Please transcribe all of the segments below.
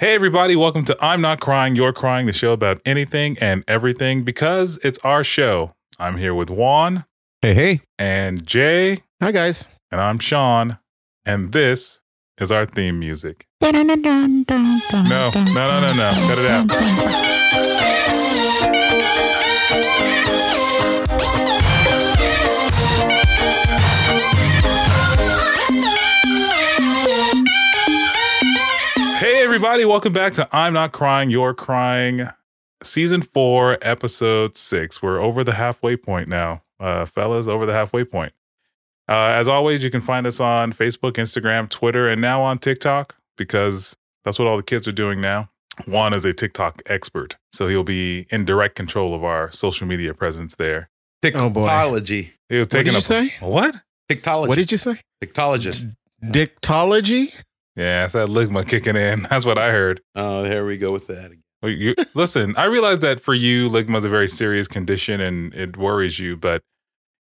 Hey everybody, welcome to I'm Not Crying, You're Crying, the show about anything and everything because it's our show. I'm here with Juan. Hey, hey. And Jay. Hi guys. And I'm Sean. And this is our theme music. No. Cut it out. Everybody, welcome back to I'm Not Crying, You're Crying, Season 4, Episode 6. We're over the halfway point now, fellas, over the halfway point. As always, you can find us on Facebook, Instagram, Twitter, and now on TikTok, because that's what all the kids are doing now. Juan is a TikTok expert, so he'll be in direct control of our social media presence there. Tictology. Oh, what did you say? What? Tictology. What did you say? Tictologist. Dictology? Yeah, that's that ligma kicking in. That's what I heard. Oh, here we go with that again. Listen, I realize that for you, ligma is a very serious condition and it worries you. But,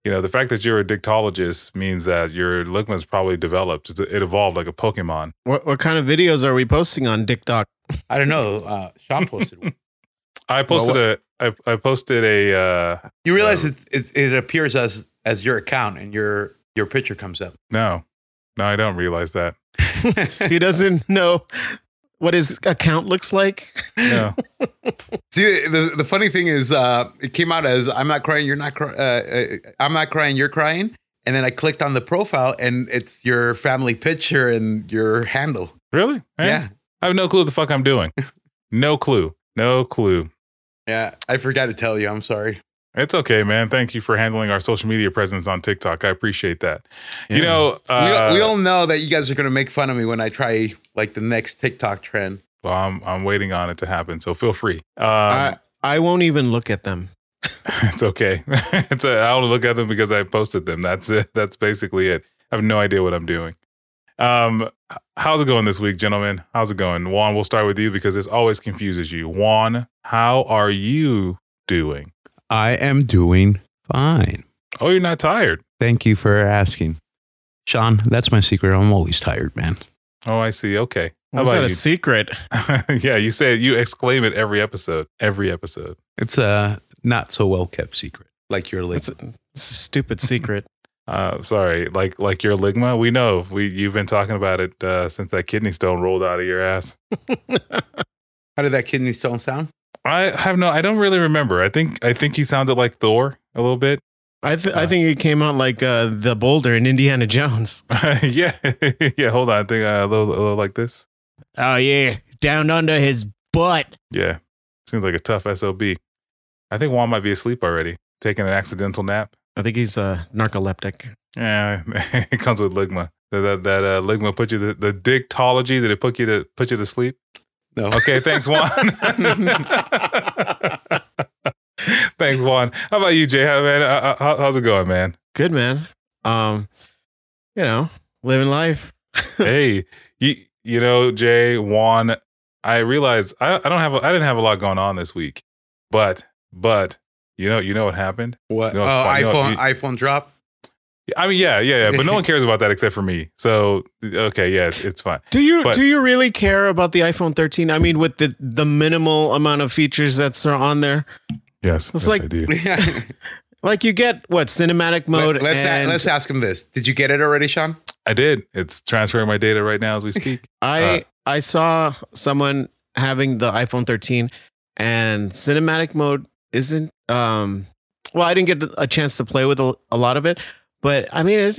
you know, the fact that you're a dictologist means that your ligma is probably developed. It evolved like a Pokemon. What kind of videos are we posting on TikTok? I don't know. Sean posted one. I posted a... you realize it appears as your account and your picture comes up. No, I don't realize that. He doesn't know what his account looks like. No. See, the funny thing is, it came out as I'm not crying, you're not crying. I'm not crying, you're crying. And then I clicked on the profile, and it's your family picture and your handle. Really? Man, yeah. I have no clue what the fuck I'm doing. No clue. Yeah, I forgot to tell you. I'm sorry. It's okay, man. Thank you for handling our social media presence on TikTok. I appreciate that. Yeah. You know, we all know that you guys are going to make fun of me when I try like the next TikTok trend. Well, I'm waiting on it to happen, so feel free. I won't even look at them. It's okay. I only look at them because I posted them. That's it. That's basically it. I have no idea what I'm doing. How's it going this week, gentlemen? How's it going, Juan? We'll start with you because this always confuses you. Juan, how are you doing? I am doing fine. Oh, you're not tired. Thank you for asking. Sean, that's my secret. I'm always tired, man. Oh, I see. Okay. How about that a secret? Yeah, you say it, you exclaim it every episode. It's a not so well kept secret. Like your ligma. It's a stupid secret. Sorry. Like your ligma? We know. You've been talking about it since that kidney stone rolled out of your ass. How did that kidney stone sound? I don't really remember. I think he sounded like Thor a little bit. I think he came out like the boulder in Indiana Jones. Yeah. Yeah. Hold on. I think a little like this. Oh, yeah. Down under his butt. Yeah. Seems like a tough SOB. I think Juan might be asleep already, taking an accidental nap. I think he's narcoleptic. Yeah. It comes with ligma. That ligma put you the dictology that it put you to sleep. No. Okay, thanks, Juan. Thanks, Juan. How about you, Jay? Man, how's it going, man? Good, man. You know, living life. Hey, you know, Jay, Juan. I realize I didn't have a lot going on this week, but you know what happened? What? You know, iPhone drop. I mean, yeah, but no one cares about that except for me. So, okay, yeah, it's fine. Do you really care about the iPhone 13? I mean, with the minimal amount of features that's on there? Yes, it's yes, like, I do. Like you get, what, cinematic mode? Let's ask him this. Did you get it already, Sean? I did. It's transferring my data right now as we speak. I saw someone having the iPhone 13 and cinematic mode isn't, well, I didn't get a chance to play with a lot of it. But I mean,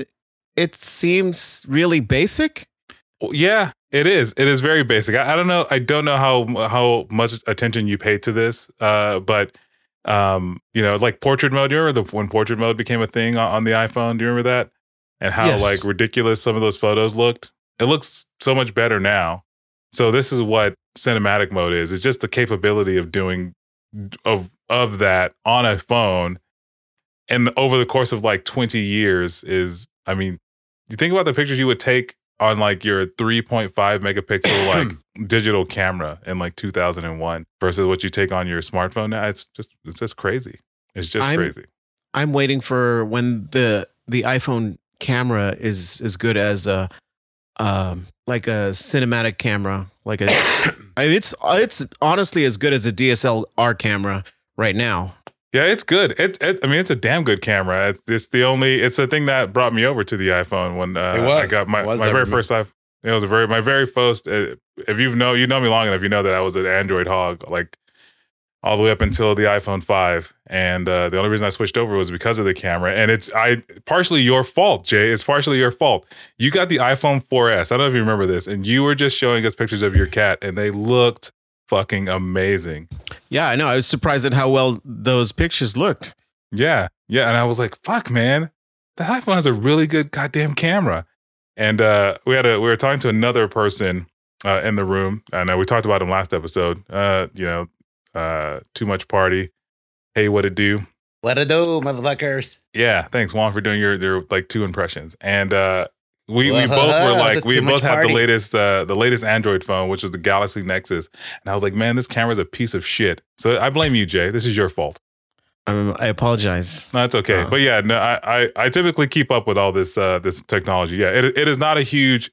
it seems really basic. Yeah, it is. It is very basic. I don't know. I don't know how much attention you pay to this. But you know, like portrait mode. You remember when portrait mode became a thing on the iPhone? Do you remember that? And how like ridiculous some of those photos looked. It looks so much better now. So this is what cinematic mode is. It's just the capability of doing of that on a phone. And over the course of like 20 years you think about the pictures you would take on like your 3.5 megapixel like digital camera in like 2001 versus what you take on your smartphone now. It's just crazy. It's just crazy. I'm waiting for when the iPhone camera is as good as like a cinematic camera, like a. I mean, it's honestly as good as a DSLR camera right now. Yeah, it's good. It's a damn good camera. It's the thing that brought me over to the iPhone when I got my very first iPhone. It was my very first. If you know me long enough, you know that I was an Android hog, like all the way up until the iPhone 5. And the only reason I switched over was because of the camera. And it's partially your fault, Jay. It's partially your fault. You got the iPhone 4S. I don't know if you remember this. And you were just showing us pictures of your cat, and they looked fucking amazing. Yeah, I know. I was surprised at how well those pictures looked. Yeah. And I was like, fuck, man, that iPhone has a really good goddamn camera. And we were talking to another person in the room. I know we talked about him last episode. Too much party. Hey, what it do? What it do, motherfuckers? Yeah, thanks Juan for doing your like two impressions. And we both were like, we both had the latest Android phone, which was the Galaxy Nexus. And I was like, man, this camera's a piece of shit. So I blame you, Jay. This is your fault. I apologize. No, it's okay. But yeah, no, I typically keep up with all this technology. Yeah, it is not a huge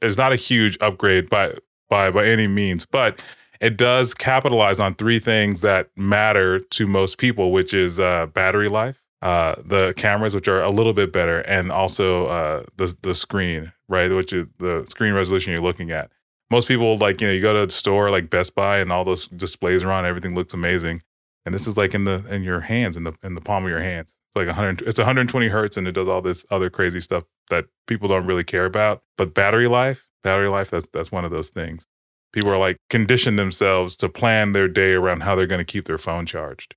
upgrade by any means, but it does capitalize on three things that matter to most people, which is battery life, the cameras, which are a little bit better, and also the screen, right? Which is the screen resolution you're looking at. Most people, like, you know, you go to the store like Best Buy and all those displays are on, everything looks amazing. And this is like in your hands, in the palm of your hands. It's like 120 hertz, and it does all this other crazy stuff that people don't really care about. But battery life, that's one of those things. People are like condition themselves to plan their day around how they're going to keep their phone charged.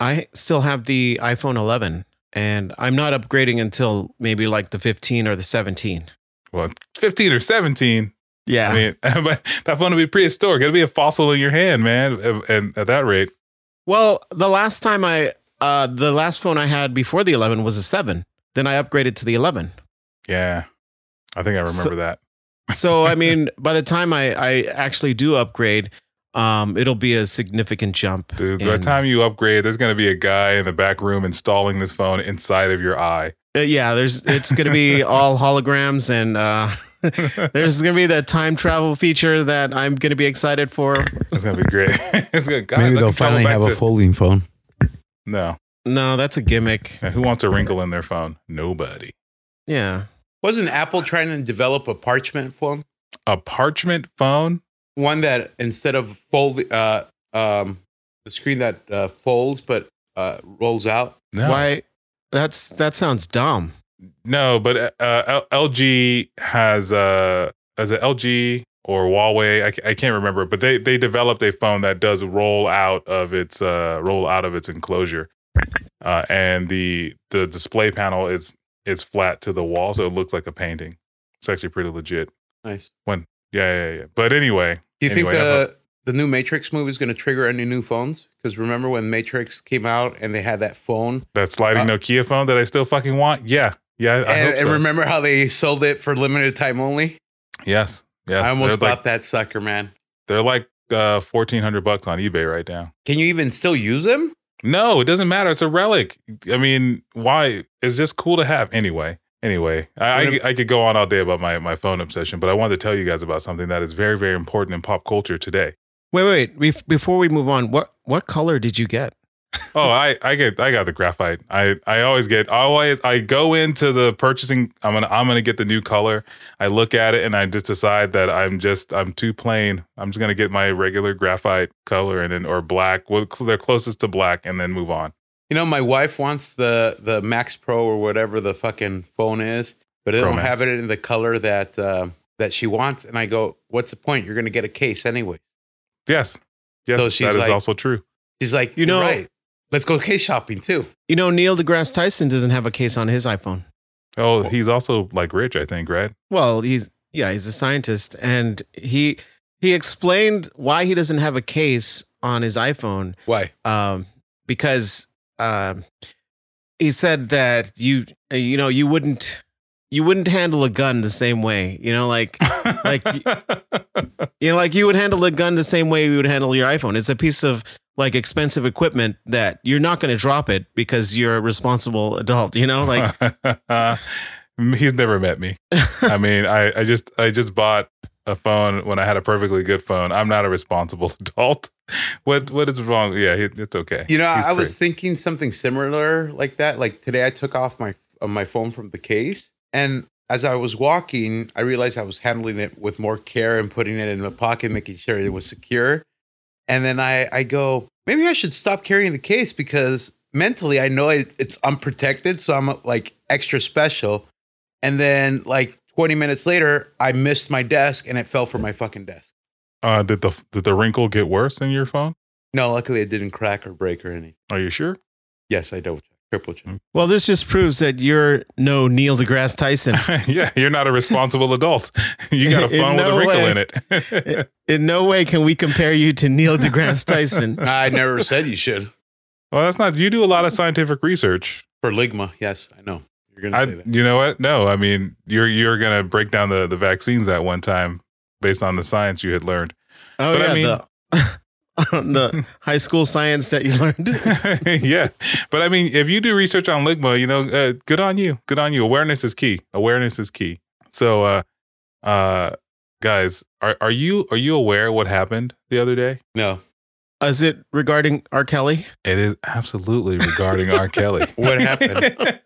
I still have the iPhone 11, and I'm not upgrading until maybe like the 15 or the 17. Well, 15 or 17. Yeah, I mean, that phone will be prehistoric. It'll be a fossil in your hand, man. And at that rate. Well, the last phone I had before the 11 was a 7. Then I upgraded to the 11. Yeah, I think I remember that. So, I mean, by the time I actually do upgrade, it'll be a significant jump. Dude, by the time you upgrade, there's going to be a guy in the back room installing this phone inside of your eye. Yeah, it's going to be all holograms, and there's going to be that time travel feature that I'm going to be excited for. It's going to be great. Maybe they'll finally have a folding phone. No, that's a gimmick. Now, who wants a wrinkle in their phone? Nobody. Yeah. Wasn't Apple trying to develop a parchment phone? A parchment phone? One that instead of the screen that folds but rolls out. No. Why? That sounds dumb. No, but LG has as an LG or Huawei, I can't remember, but they developed a phone that does roll out of its enclosure, and the display panel is. It's flat to the wall, so it looks like a painting. It's actually pretty legit. Nice. Yeah. But anyway. Do you think the new Matrix movie is going to trigger any new phones? Because remember when Matrix came out and they had that phone? That sliding Nokia phone that I still fucking want? Yeah. Yeah, I hope so. And remember how they sold it for limited time only? Yes. I almost bought that sucker, man. They're like $1,400 on eBay right now. Can you even still use them? No, it doesn't matter. It's a relic. I mean, why? It's just cool to have. Anyway, I could go on all day about my phone obsession, but I wanted to tell you guys about something that is very, very important in pop culture today. Wait. Before we move on, what color did you get? Oh, I got the graphite. I always I go into the purchasing. I'm gonna get the new color. I look at it and I just decide that I'm too plain. I'm just gonna get my regular graphite color and then or black. Well, they're closest to black, and then move on. You know, my wife wants the Max Pro or whatever the fucking phone is, but they don't have it in the color that she wants. And I go, what's the point? You're gonna get a case anyway. Yes, so that is also true. She's like, you know, right. Let's go case shopping, too. You know, Neil deGrasse Tyson doesn't have a case on his iPhone. Oh, he's also, like, rich, I think, right? Well, he's a scientist. And he explained why he doesn't have a case on his iPhone. Why? Because he said that, you know, you wouldn't handle a gun the same way. You know, like you know, like you would handle a gun the same way you would handle your iPhone. It's a piece of... like expensive equipment that you're not going to drop it because you're a responsible adult, you know, like He's never met me. I mean, I just bought a phone when I had a perfectly good phone. I'm not a responsible adult. What is wrong? Yeah, it's okay. You know, I was thinking something similar like that. Like today I took off my phone from the case, and as I was walking, I realized I was handling it with more care and putting it in the pocket, making sure it was secure. And then I go, maybe I should stop carrying the case because mentally I know it's unprotected. So I'm like extra special. And then like 20 minutes later, I missed my desk and it fell from my fucking desk. Did the wrinkle get worse in your phone? No, luckily it didn't crack or break or anything. Are you sure? Yes, I double check. Triple check. Well, this just proves that you're no Neil deGrasse Tyson. Yeah, you're not a responsible adult. You got a phone with a wrinkle in it. In no way can we compare you to Neil deGrasse Tyson. I never said you should. Well, that's not. You do a lot of scientific research for Ligma. Yes, I know. You're gonna say that. You know what? No, I mean you're gonna break down the vaccines at one time based on the science you had learned. Oh, but yeah. I mean, the high school science that you learned. Yeah. But I mean, if you do research on Ligma, you know, good on you. Good on you. Awareness is key. Awareness is key. So, guys, are you aware what happened the other day? No. Is it regarding R. Kelly? It is absolutely regarding R. Kelly. What happened?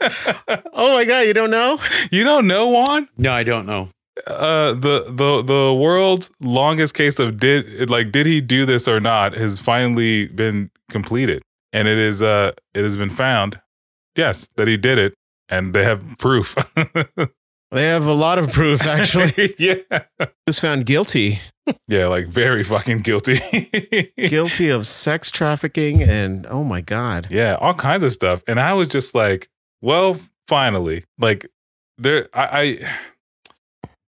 Oh my God. You don't know? You don't know, Juan? No, I don't know. The world's longest case of did he do this or not has finally been completed, and it has been found, yes, that he did it, and they have proof. They have a lot of proof, actually. Yeah, he was found guilty. Yeah, like very fucking guilty. Guilty of sex trafficking and oh my God, yeah, all kinds of stuff. And I was just like, well, finally, like there, I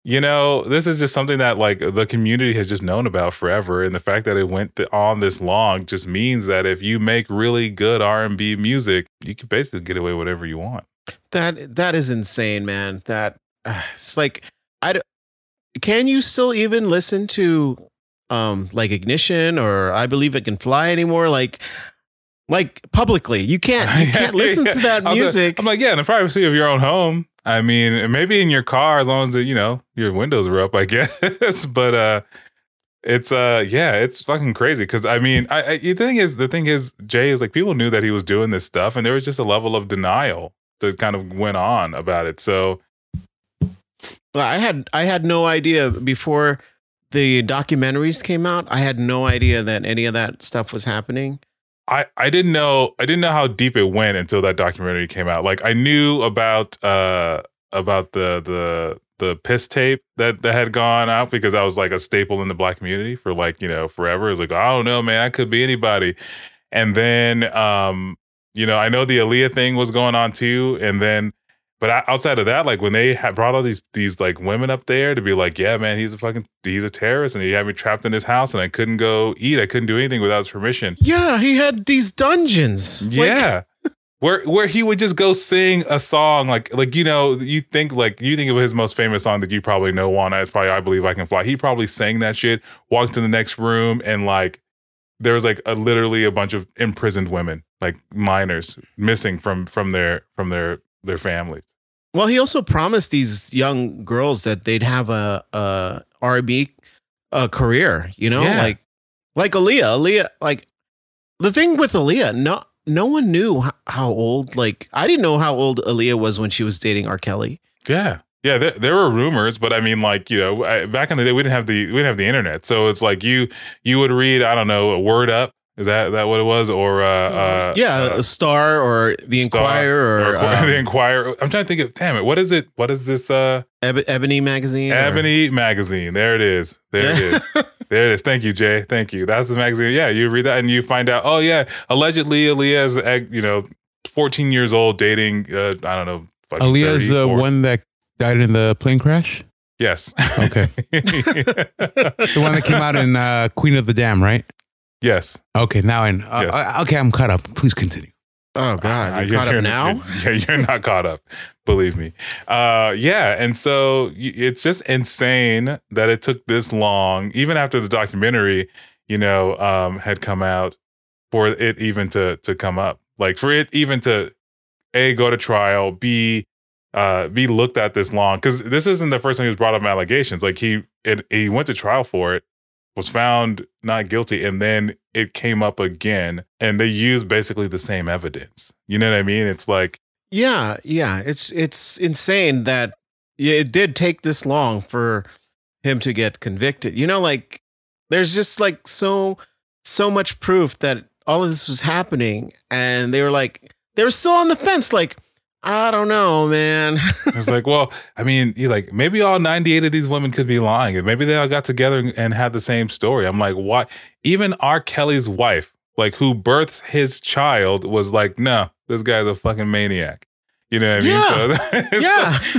you know, this is just something that like the community has just known about forever. And the fact that it went on this long just means that if you make really good R&B music, you can basically get away with whatever you want. That is insane, man. That it's like, can you still even listen to like Ignition or I Believe It Can Fly anymore? Like publicly, you can't listen to that music. I'm like, yeah, in the privacy of your own home. I mean, maybe in your car, as long as you know your windows are up, I guess. But it's yeah, it's fucking crazy. Because I mean, the thing is, Jay is like, people knew that he was doing this stuff, and there was just a level of denial that kind of went on about it. So, well, I had no idea before the documentaries came out. I had no idea that any of that stuff was happening. I didn't know how deep it went until that documentary came out. Like I knew about the piss tape that had gone out because I was like a staple in the Black community for like, you know, forever. It's like, I don't know, man, I could be anybody. And then you know, I know the Aaliyah thing was going on too. And then but outside of that, like when they had brought all these like women up there to be like, yeah, man, he's a terrorist and he had me trapped in his house and I couldn't go eat. I couldn't do anything without his permission. Yeah, he had these dungeons. Yeah. Like— where he would just go sing a song like, you know, you think of his most famous song that you probably know, Juana. It's probably I Believe I Can Fly. He probably sang that shit, walked to the next room, and like there was like literally a bunch of imprisoned women, like minors missing from their families. Well, he also promised these young girls that they'd have a R&B career, you know, yeah. like Aaliyah, like the thing with Aaliyah, no one knew how old, like I didn't know how old Aaliyah was when she was dating R. Kelly. Yeah. Yeah. There were rumors, but I mean, like, you know, back in the day, we didn't have the internet. So it's like you would read, I don't know, a Word Up. Is that what it was? Or a Star or the Inquirer or the Inquirer. I'm trying to think of, damn it, what is it? What is this? Ebony magazine. Magazine. There it is. There it is. Thank you, Jay. Thank you. That's the magazine. Yeah, you read that and you find out. Oh yeah, allegedly Aaliyah's 14 years old dating. I don't know. Aaliyah's the one that died in the plane crash. Yes. Okay. The one that came out in Queen of the Dam, right? Yes. Okay, now I know. Yes. Okay, I'm caught up. Please continue. Oh, God. You're caught up now? You're not caught up. Believe me. Yeah, and so it's just insane that it took this long, even after the documentary, you know, had come out, for it even to come up. Like, for it even to, A, go to trial, B, be looked at this long, because this isn't the first time he was brought up in allegations. Like he went to trial for it, was found not guilty, and then it came up again, and they used basically the same evidence. You know what I mean? It's like, yeah, it's insane that it did take this long for him to get convicted. You know, like there's just like so much proof that all of this was happening, and they were still on the fence. Like, I don't know, man. It's like, well, I mean, you're like, maybe all 98 of these women could be lying, and maybe they all got together and had the same story. I'm like, why? Even R. Kelly's wife, like who birthed his child, was like, no, this guy's a fucking maniac. You know what I mean? So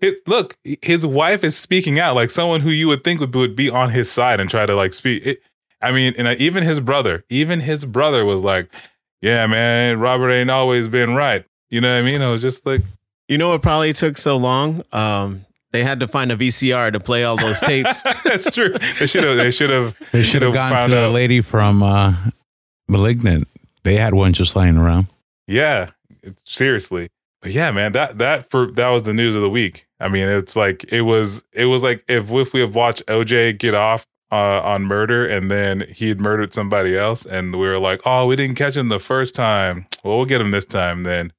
it's look, his wife is speaking out, like someone who you would think would be on his side and try to like speak. And even his brother was like, yeah, man, Robert ain't always been right. You know what I mean? I was just like... You know what probably took so long? They had to find a VCR to play all those tapes. That's true. They should have gone to the lady from Malignant. They had one just lying around. Yeah, seriously. But yeah, man, that was the news of the week. I mean, it's like, it was like if we have watched OJ get off on murder, and then he had murdered somebody else, and we were like, oh, we didn't catch him the first time. Well, we'll get him this time then.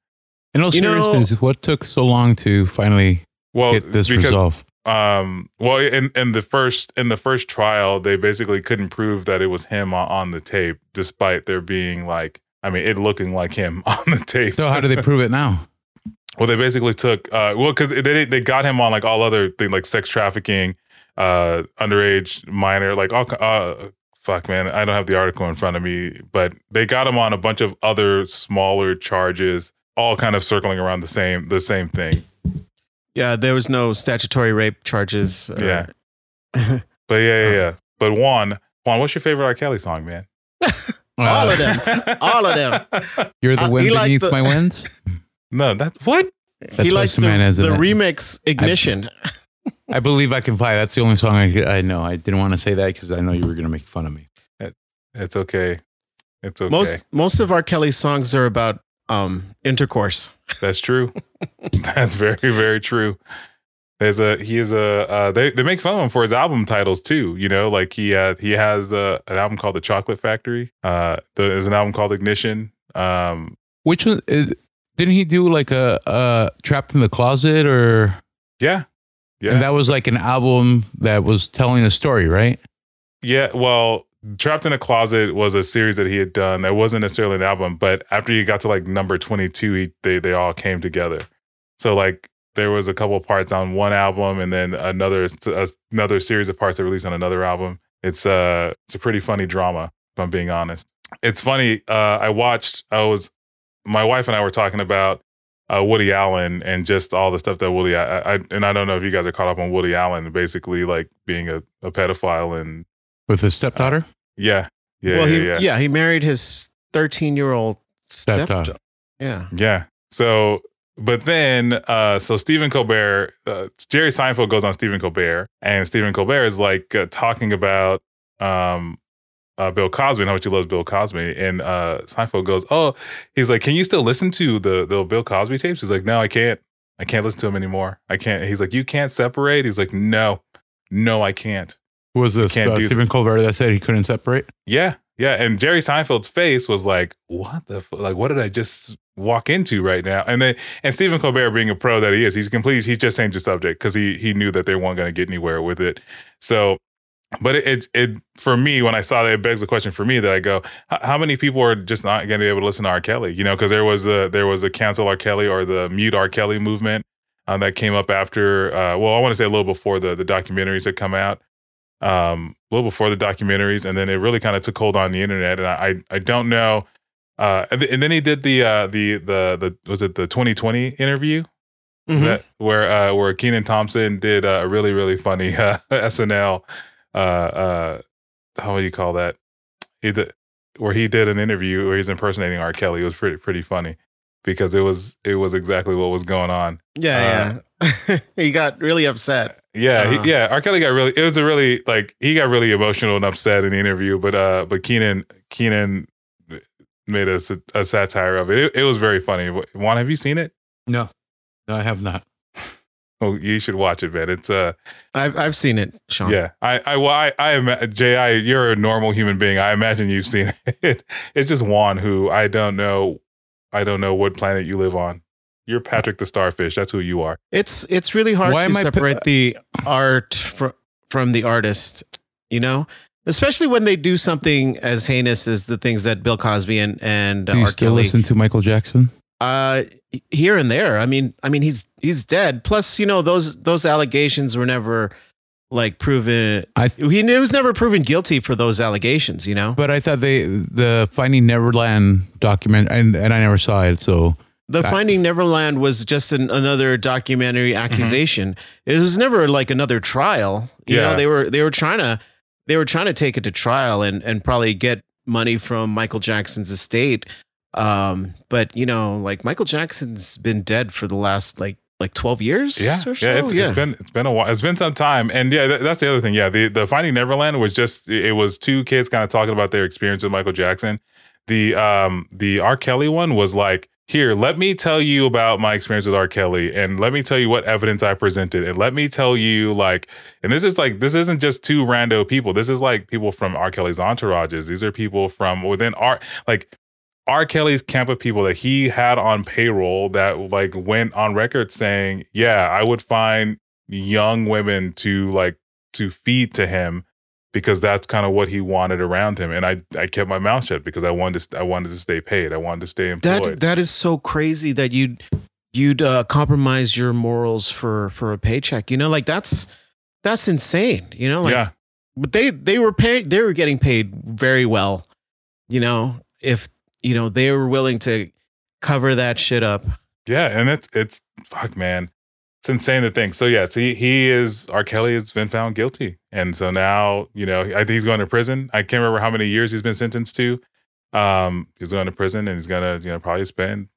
In all seriousness, what took so long to finally get this resolved? Well, in the first trial, they basically couldn't prove that it was him on the tape, despite there being like, I mean, it looking like him on the tape. So how do they prove it now? Well, they basically took because they got him on like all other things, like sex trafficking, underage minor, like all. Fuck, man, I don't have the article in front of me, but they got him on a bunch of other smaller charges, all kind of circling around the same thing. Yeah, there was no statutory rape charges. Yeah, but yeah. But Juan, what's your favorite R. Kelly song, man? All of them. You're the wind beneath my wings. No, that's what. That's he likes the remix Ignition. I Believe I Can Fly. That's the only song I know. I didn't want to say that because I know you were going to make fun of me. It's okay. It's okay. Most of R. Kelly's songs are about intercourse. That's true. That's very, very true. They make fun of him for his album titles too. You know, like he has an album called The Chocolate Factory. There's an album called Ignition. Which one? Didn't he do like a Trapped in the Closet or? Yeah. And that was like an album that was telling a story, right? Yeah. Well, Trapped in a Closet was a series that he had done. That wasn't necessarily an album, but after he got to like number 22, they all came together. So like there was a couple of parts on one album, and then another series of parts that released on another album. It's a pretty funny drama, if I'm being honest. It's funny. My wife and I were talking about Woody Allen and just all the stuff that I don't know if you guys are caught up on Woody Allen basically like being a pedophile and with his stepdaughter. He married his 13-year-old stepdaughter. Yeah. So, but then so Stephen Colbert, Jerry Seinfeld goes on Stephen Colbert, and Stephen Colbert is like talking about Bill Cosby and how much he loves Bill Cosby, and Seinfeld goes, "Oh, he's like, can you still listen to the Bill Cosby tapes?" He's like, "No, I can't listen to him anymore. I can't." He's like, "You can't separate." He's like, "No, I can't." Who was this? Stephen Colbert that said he couldn't separate? Yeah. And Jerry Seinfeld's face was like, "What the? Like, what did I just walk into right now?" And Stephen Colbert, being a pro that he is, he's just changed the subject because he knew that they weren't going to get anywhere with it. So. But it for me, when I saw that, it begs the question for me that I go, how many people are just not going to be able to listen to R. Kelly? You know, because there was a cancel R. Kelly or the mute R. Kelly movement that came up after. I want to say a little before the documentaries had come out, a little before the documentaries. And then it really kind of took hold on the internet. And I don't know. And then he did the was it the 2020 interview? Mm-hmm. Where Kenan Thompson did a really, really funny SNL. How do you call that? Where he did an interview where he's impersonating R. Kelly. It was pretty funny because it was exactly what was going on. Yeah. He got really upset. Yeah. R. Kelly he got really emotional and upset in the interview. But Kenan made a satire of it. It was very funny. Juan, have you seen it? No. No, I have not. Oh, you should watch it, man. It's I've seen it, Sean. Yeah, I J.I., you're a normal human being. I imagine you've seen it. It's just Juan, who I don't know what planet you live on. You're Patrick the Starfish. That's who you are. It's really hard to separate the art from the artist, you know, especially when they do something as heinous as the things that Bill Cosby and R. Kelly. Do you still listen to Michael Jackson? Here and there. I mean, he's dead. Plus, you know, those allegations were never like proven. He was never proven guilty for those allegations, you know. But I thought the Finding Neverland document, and I never saw it. So Finding Neverland was just another documentary accusation. Mm-hmm. It was never like another trial. You know, they were trying to take it to trial and probably get money from Michael Jackson's estate. But you know, like Michael Jackson's been dead for the last like 12 years or so. It's been a while. It's been some time. And that's the other thing. Yeah. The Finding Neverland was just, it was two kids kind of talking about their experience with Michael Jackson. The R. Kelly one was like, here, let me tell you about my experience with R. Kelly, and let me tell you what evidence I presented, and let me tell you and this isn't just two rando people. This is like people from R. Kelly's entourages. These are people from within R. Kelly's camp of people that he had on payroll that like went on record saying, yeah, I would find young women to feed to him because that's kind of what he wanted around him. And I kept my mouth shut because I wanted to stay paid. I wanted to stay employed. That is so crazy that you'd compromise your morals for a paycheck. You know, like that's insane, you know, like, yeah. But they were getting paid very well, you know, if, you know, they were willing to cover that shit up. Yeah, and it's fuck, man. It's insane to think. So yeah, R. Kelly has been found guilty. And so now, you know, I think he's going to prison. I can't remember how many years he's been sentenced to. He's going to prison and he's gonna, you know, probably spend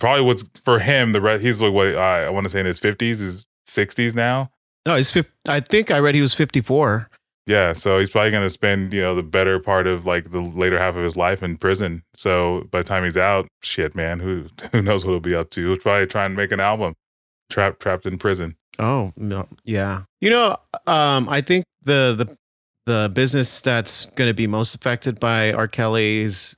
probably what's for him the rest. He's like what I want to say in his 50s, his 60s now. No, he's 50. I think I read he was 54. Yeah, so he's probably going to spend, you know, the better part of like the later half of his life in prison. So by the time he's out, shit, man, who knows what he'll be up to? He'll probably try and make an album, Trapped in Prison. Oh, no. Yeah. You know, I think the business that's going to be most affected by R. Kelly's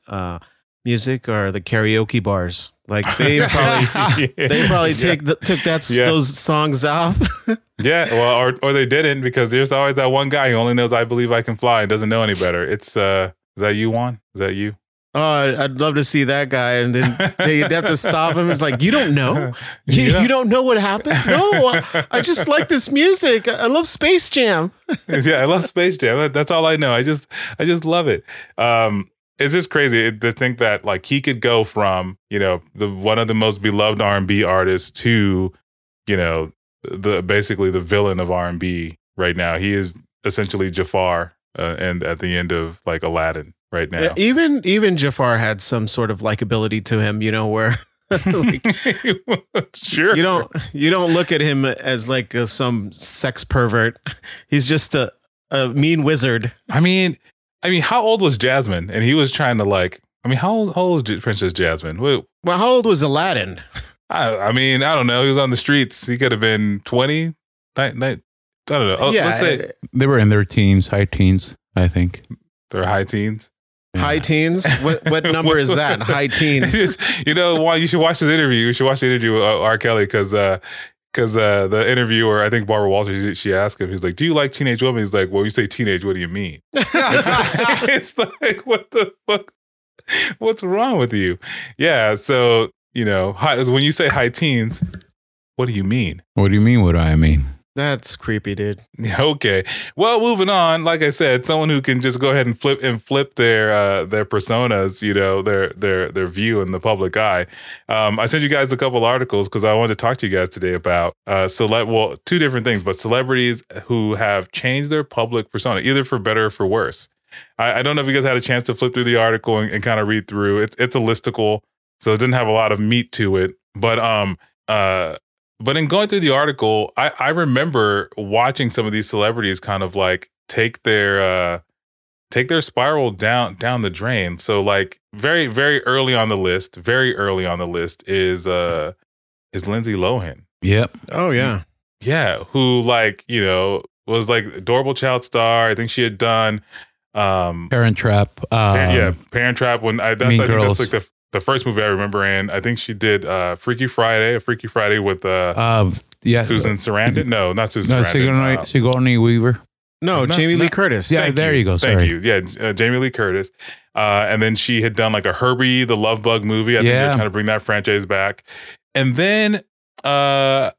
music are the karaoke bars. Like they probably took those songs off. Yeah, well, or they didn't, because there's always that one guy who only knows "I Believe I Can Fly" and doesn't know any better. It's is that you, Juan? Is that you? Oh, I'd love to see that guy, and then they'd have to stop him. It's like, you don't know, you don't know what happened. No, I just like this music. I love Space Jam. Yeah, I love Space Jam. That's all I know. I just love it. It's just crazy to think that like he could go from, you know, one of the most beloved R&B artists to, you know, basically the villain of R&B right now. He is essentially Jafar, and at the end of like Aladdin right now. Even Jafar had some sort of likability to him, you know, where like, sure, you don't look at him as like some sex pervert. He's just a mean wizard. I mean, how old was Jasmine? And he was trying to like, I mean, how old was Princess Jasmine? Well, how old was Aladdin? I mean, I don't know. He was on the streets. He could have been 20. I don't know. Oh, yeah, let's say they were in their teens, high teens, I think. They're high teens. Yeah. High teens? What number is that? High teens. You know, Juan, you should watch this interview. You should watch the interview with R. Kelly, because the interviewer, I think Barbara Walters, she asked him, he's like, do you like teenage women? He's like, well, you say teenage, what do you mean? It's like, what the fuck? What's wrong with you? Yeah, so, you know, when you say high teens, what do you mean? What do you mean what I mean? That's creepy, dude. Okay. Well, moving on. Like I said, someone who can just go ahead and flip their personas, you know, their view in the public eye. I sent you guys a couple articles because I wanted to talk to you guys today about two different things, but celebrities who have changed their public persona, either for better or for worse. I don't know if you guys had a chance to flip through the article and kind of read through. It's a listicle, so it didn't have a lot of meat to it, But in going through the article, I remember watching some of these celebrities kind of like take their spiral down the drain. So like very, very early on the list is is Lindsay Lohan. Yep. Oh, yeah. Yeah. Who, like, you know, was like adorable child star. I think she had done Parent Trap. Parent Trap. I think that's like the first movie I remember in. I think she did Freaky Friday with Susan Sarandon. No, not Susan Sarandon. Sigourney Weaver. No, Jamie Lee Curtis. Yeah, there you go. Thank you. Yeah, Jamie Lee Curtis. And then she had done like a Herbie the Love Bug movie. I think they're trying to bring that franchise back. And then I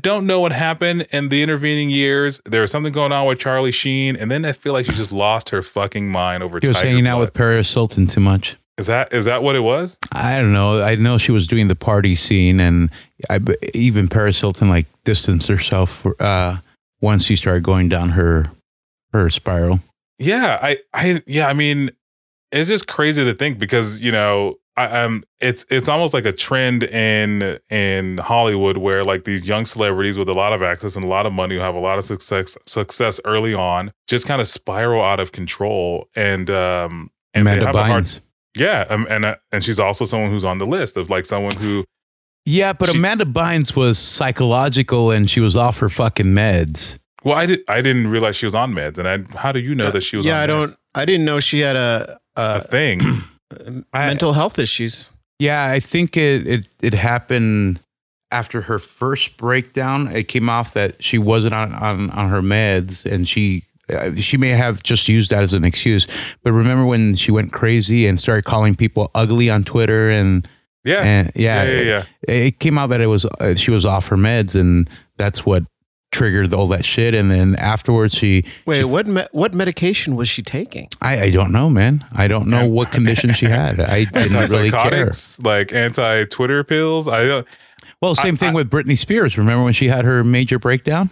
don't know what happened in the intervening years. There was something going on with Charlie Sheen. And then I feel like she just lost her fucking mind over Tiger Blood. She was hanging out with Paris Hilton too much. Is that what it was? I don't know. I know she was doing the party scene. And even Paris Hilton like distanced herself once she started going down her spiral. Yeah. I mean, it's just crazy to think because, you know, it's almost like a trend in Hollywood where like these young celebrities with a lot of access and a lot of money who have a lot of success early on just kind of spiral out of control and Amanda Bynes. And she's also someone who's on the list of like someone who. Yeah, but Amanda Bynes was psychological and she was off her fucking meds. Well, I didn't realize she was on meds, and how do you know that she was? Yeah, on meds? I didn't know she had a thing, mental health issues. Yeah, I think it happened after her first breakdown. It came off that she wasn't on her meds, and she may have just used that as an excuse. But remember when she went crazy and started calling people ugly on Twitter and. Yeah. It came out that it was she was off her meds, and that's what triggered all that shit. And then afterwards, what medication was she taking? I don't know, man. I don't know what condition she had. I didn't really care. Like anti-Twitter pills. Same thing with Britney Spears. Remember when she had her major breakdown?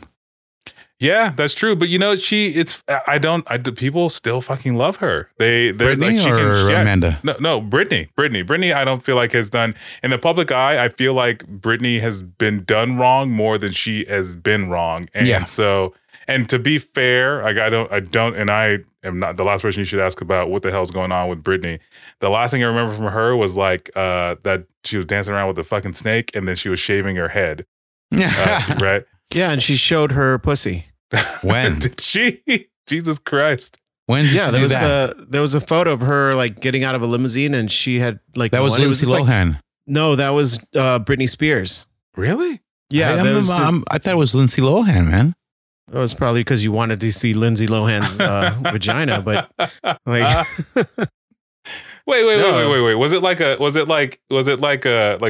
Yeah, that's true. But you know, people still fucking love her. They're Britney like, she or can, yeah, Amanda? No, Britney. Britney, I don't feel like has done in the public eye. I feel like Britney has been done wrong more than she has been wrong. And so, and to be fair, like I am not the last person you should ask about what the hell's going on with Britney. The last thing I remember from her was like that she was dancing around with a fucking snake, and then she was shaving her head. Right. Yeah, and she showed her pussy. When? Did she? Jesus Christ. When did she do that? There was a photo of her like getting out of a limousine, and she had like... That was Lindsay Lohan. Like, no, that was Britney Spears. Really? Yeah. I thought it was Lindsay Lohan, man. It was probably because you wanted to see Lindsay Lohan's vagina, but... like. Wait! Was it like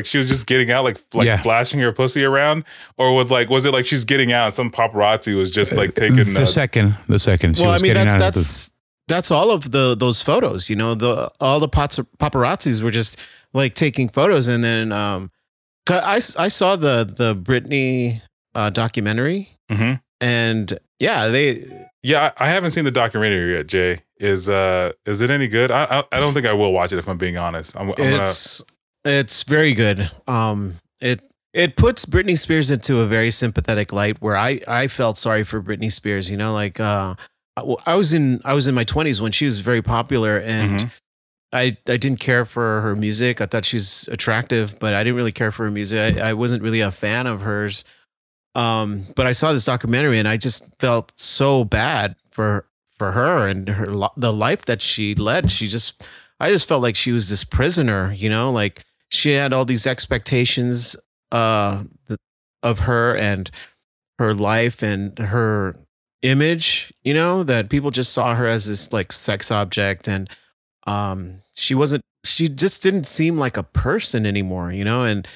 she was just getting out, flashing her pussy around, or was it like she's getting out? And some paparazzi was just like taking the second. Well, that's all of those photos. You know, all the paparazzis were just like taking photos, and then I saw the Britney documentary, mm-hmm. and yeah, they. Yeah, I haven't seen the documentary yet, Jay. Is it any good? I don't think I will watch it if I'm being honest. It's very good. It puts Britney Spears into a very sympathetic light where I felt sorry for Britney Spears. You know, like I was in my 20s when she was very popular, and mm-hmm. I didn't care for her music. I thought she was attractive, but I didn't really care for her music. I wasn't really a fan of hers. But I saw this documentary, and I just felt so bad for her and the life that she led. I just felt like she was this prisoner, you know, like she had all these expectations of her and her life and her image, you know, that people just saw her as this like sex object, and she just didn't seem like a person anymore, you know, and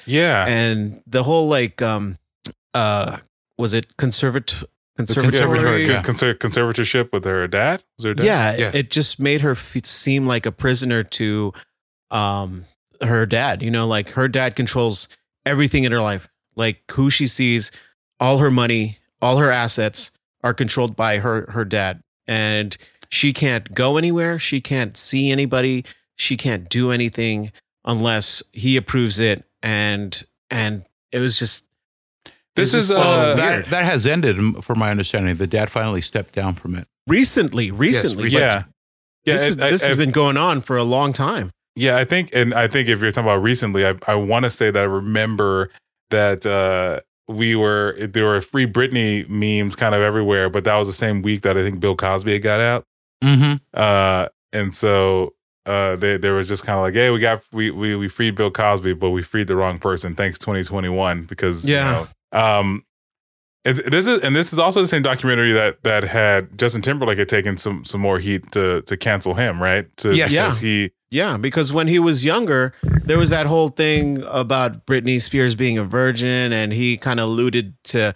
the whole like was it conservatorship with her dad? Was her dad? Yeah, it just made her seem like a prisoner to her dad. You know, like her dad controls everything in her life, like who she sees, all her money, all her assets are controlled by her dad, and she can't go anywhere, she can't see anybody, she can't do anything unless he approves it, and it was just. This is that has ended, from my understanding. The dad finally stepped down from it recently. Yeah. This has been going on for a long time. Yeah, I think if you're talking about recently, I want to say that I remember that there were Free Britney memes kind of everywhere, but that was the same week that I think Bill Cosby had got out. Mm-hmm. And so there was just kind of like, hey, we freed Bill Cosby, but we freed the wrong person. Thanks 2021, because this is also the same documentary that had Justin Timberlake had taken some more heat to cancel him, right? Because when he was younger, there was that whole thing about Britney Spears being a virgin, and he kind of alluded to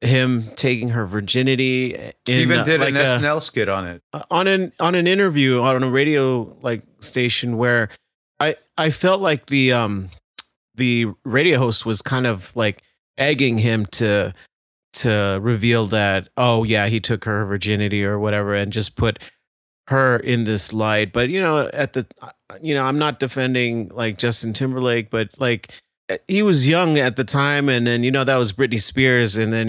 him taking her virginity. He even did an SNL skit on it, on an interview on a radio station, where I felt like the radio host was kind of egging him to reveal that, oh yeah, he took her virginity or whatever, and just put her in this light. But I'm not defending Justin Timberlake, but he was young at the time, and then that was Britney Spears, and then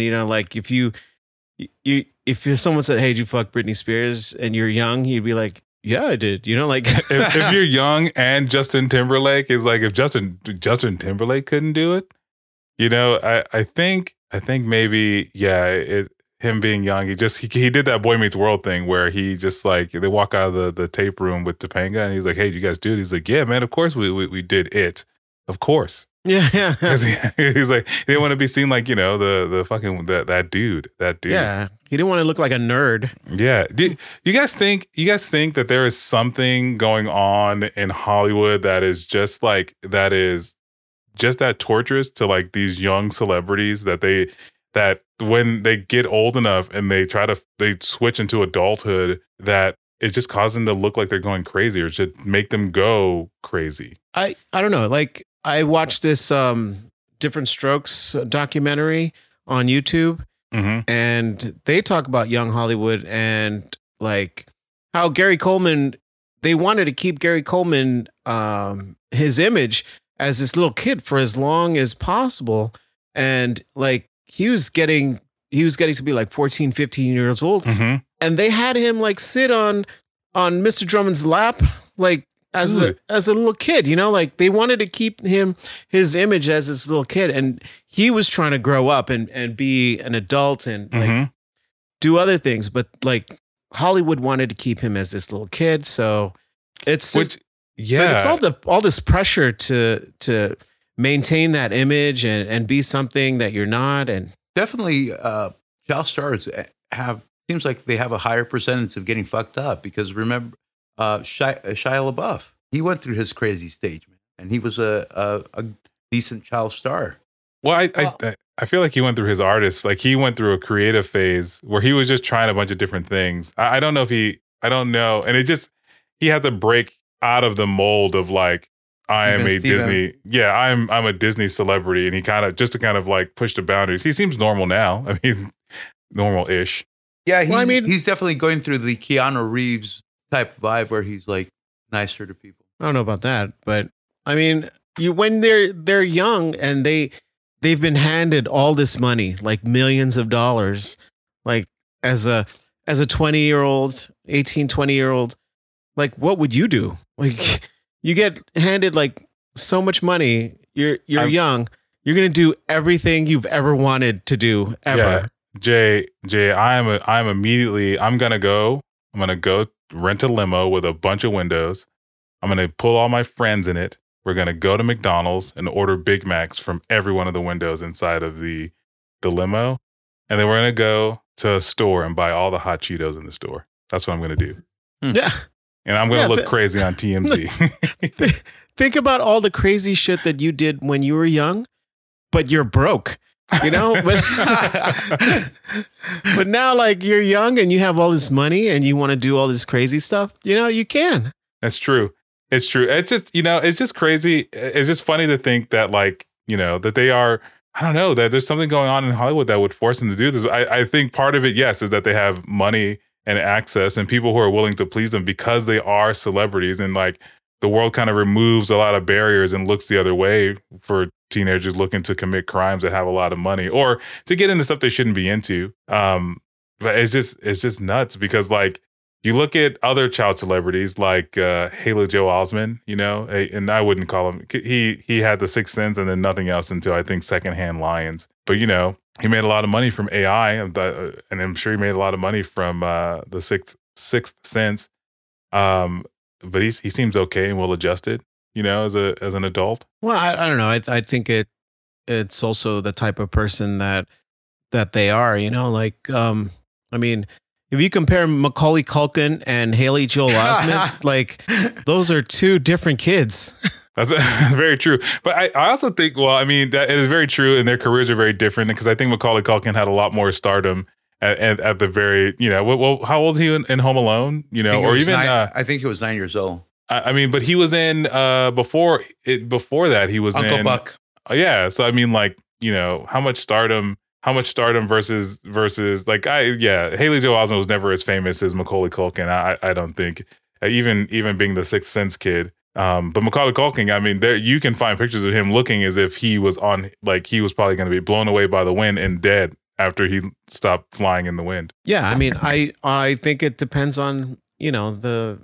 if someone said, hey, did you fuck Britney Spears, and you're young, he'd be like, yeah, I did. If you're young and Justin Timberlake is if Justin Timberlake couldn't do it, I think maybe him being young, he did that Boy Meets World thing where he just they walk out of the tape room with Topanga, and he's like, hey, you guys do it? He's like, yeah, man, of course we did it. Of course. Yeah. He's like, he didn't want to be seen the fucking that dude. Yeah. He didn't want to look like a nerd. Yeah. You guys think that there is something going on in Hollywood that is just that is just that torturous to these young celebrities, that when they get old enough and they switch into adulthood, that it just causes them to look like they're going crazy, or should make them go crazy? I don't know. I watched this Different Strokes documentary on YouTube, mm-hmm. and they talk about young Hollywood and how Gary Coleman, they wanted to keep Gary Coleman, his image as this little kid, for as long as possible. And he was getting to be 14, 15 years old. Mm-hmm. And they had him sit on Mr. Drummond's lap, as a little kid, they wanted to keep his image as this little kid, and he was trying to grow up and be an adult and mm-hmm. do other things. But Hollywood wanted to keep him as this little kid. So it's just, it's all this pressure to maintain that image and be something that you're not. And definitely, child stars seems like they have a higher percentage of getting fucked up, because remember, Shia LaBeouf, he went through his crazy stage, man, and he was a decent child star. Well, I feel like he went through his artist, he went through a creative phase where he was just trying a bunch of different things. I don't know. And he had to break out of the mold of I am a Disney. Yeah, I'm a Disney celebrity. And he kind of push the boundaries. He seems normal now. I mean, normal-ish. Yeah. He's definitely going through the Keanu Reeves type vibe where he's nicer to people. I don't know about that, but I mean, when they're young and they've been handed all this money, millions of dollars, as a 20-year-old, 18, 20-year-old, what would you do? You get handed so much money, you're young, you're going to do everything you've ever wanted to do ever. Yeah. Jay, I'm going to go rent a limo with a bunch of windows. I'm going to pull all my friends in it. We're going to go to McDonald's and order Big Macs from every one of the windows inside of the limo. And then we're going to go to a store and buy all the hot Cheetos in the store. That's what I'm going to do. Yeah. And I'm going to look crazy on TMZ. Think about all the crazy shit that you did when you were young, but you're broke. But now you're young and you have all this money and you want to do all this crazy stuff, you can. That's true. It's true. It's just, it's just crazy. It's just funny to think that that they are, I don't know, that there's something going on in Hollywood that would force them to do this. I think part of it, yes, is that they have money and access and people who are willing to please them because they are celebrities, and the world kind of removes a lot of barriers and looks the other way for teenagers looking to commit crimes that have a lot of money or to get into stuff they shouldn't be into. But it's just nuts because You look at other child celebrities like Haley Joel Osment, you know, and I wouldn't call him. He had The Sixth Sense and then nothing else until I think Secondhand Lions. But, you know, he made a lot of money from AI, and I'm sure he made a lot of money from The Sixth Sense. But he seems okay and well adjusted, you know, as an adult. Well, I don't know. I think it's also the type of person that they are, you know, like, I mean, if you compare Macaulay Culkin and Haley Joel Osment, like those are two different kids. That's very true. But I also think, well, I mean, that it is very true. And their careers are very different because I think Macaulay Culkin had a lot more stardom at the very, you know, well, how old is he in Home Alone? You know, or even I think he was 9 years old. I mean, but he was in before that he was Uncle Buck. Yeah. So, I mean, like, you know, how much stardom versus like Haley Joel Osment was never as famous as Macaulay Culkin. I don't think even being the Sixth Sense kid. But Macaulay Culkin, I mean, there you can find pictures of him looking as if he was on, like he was probably going to be blown away by the wind and dead after he stopped flying in the wind. Yeah, I mean, I think it depends on, you know, the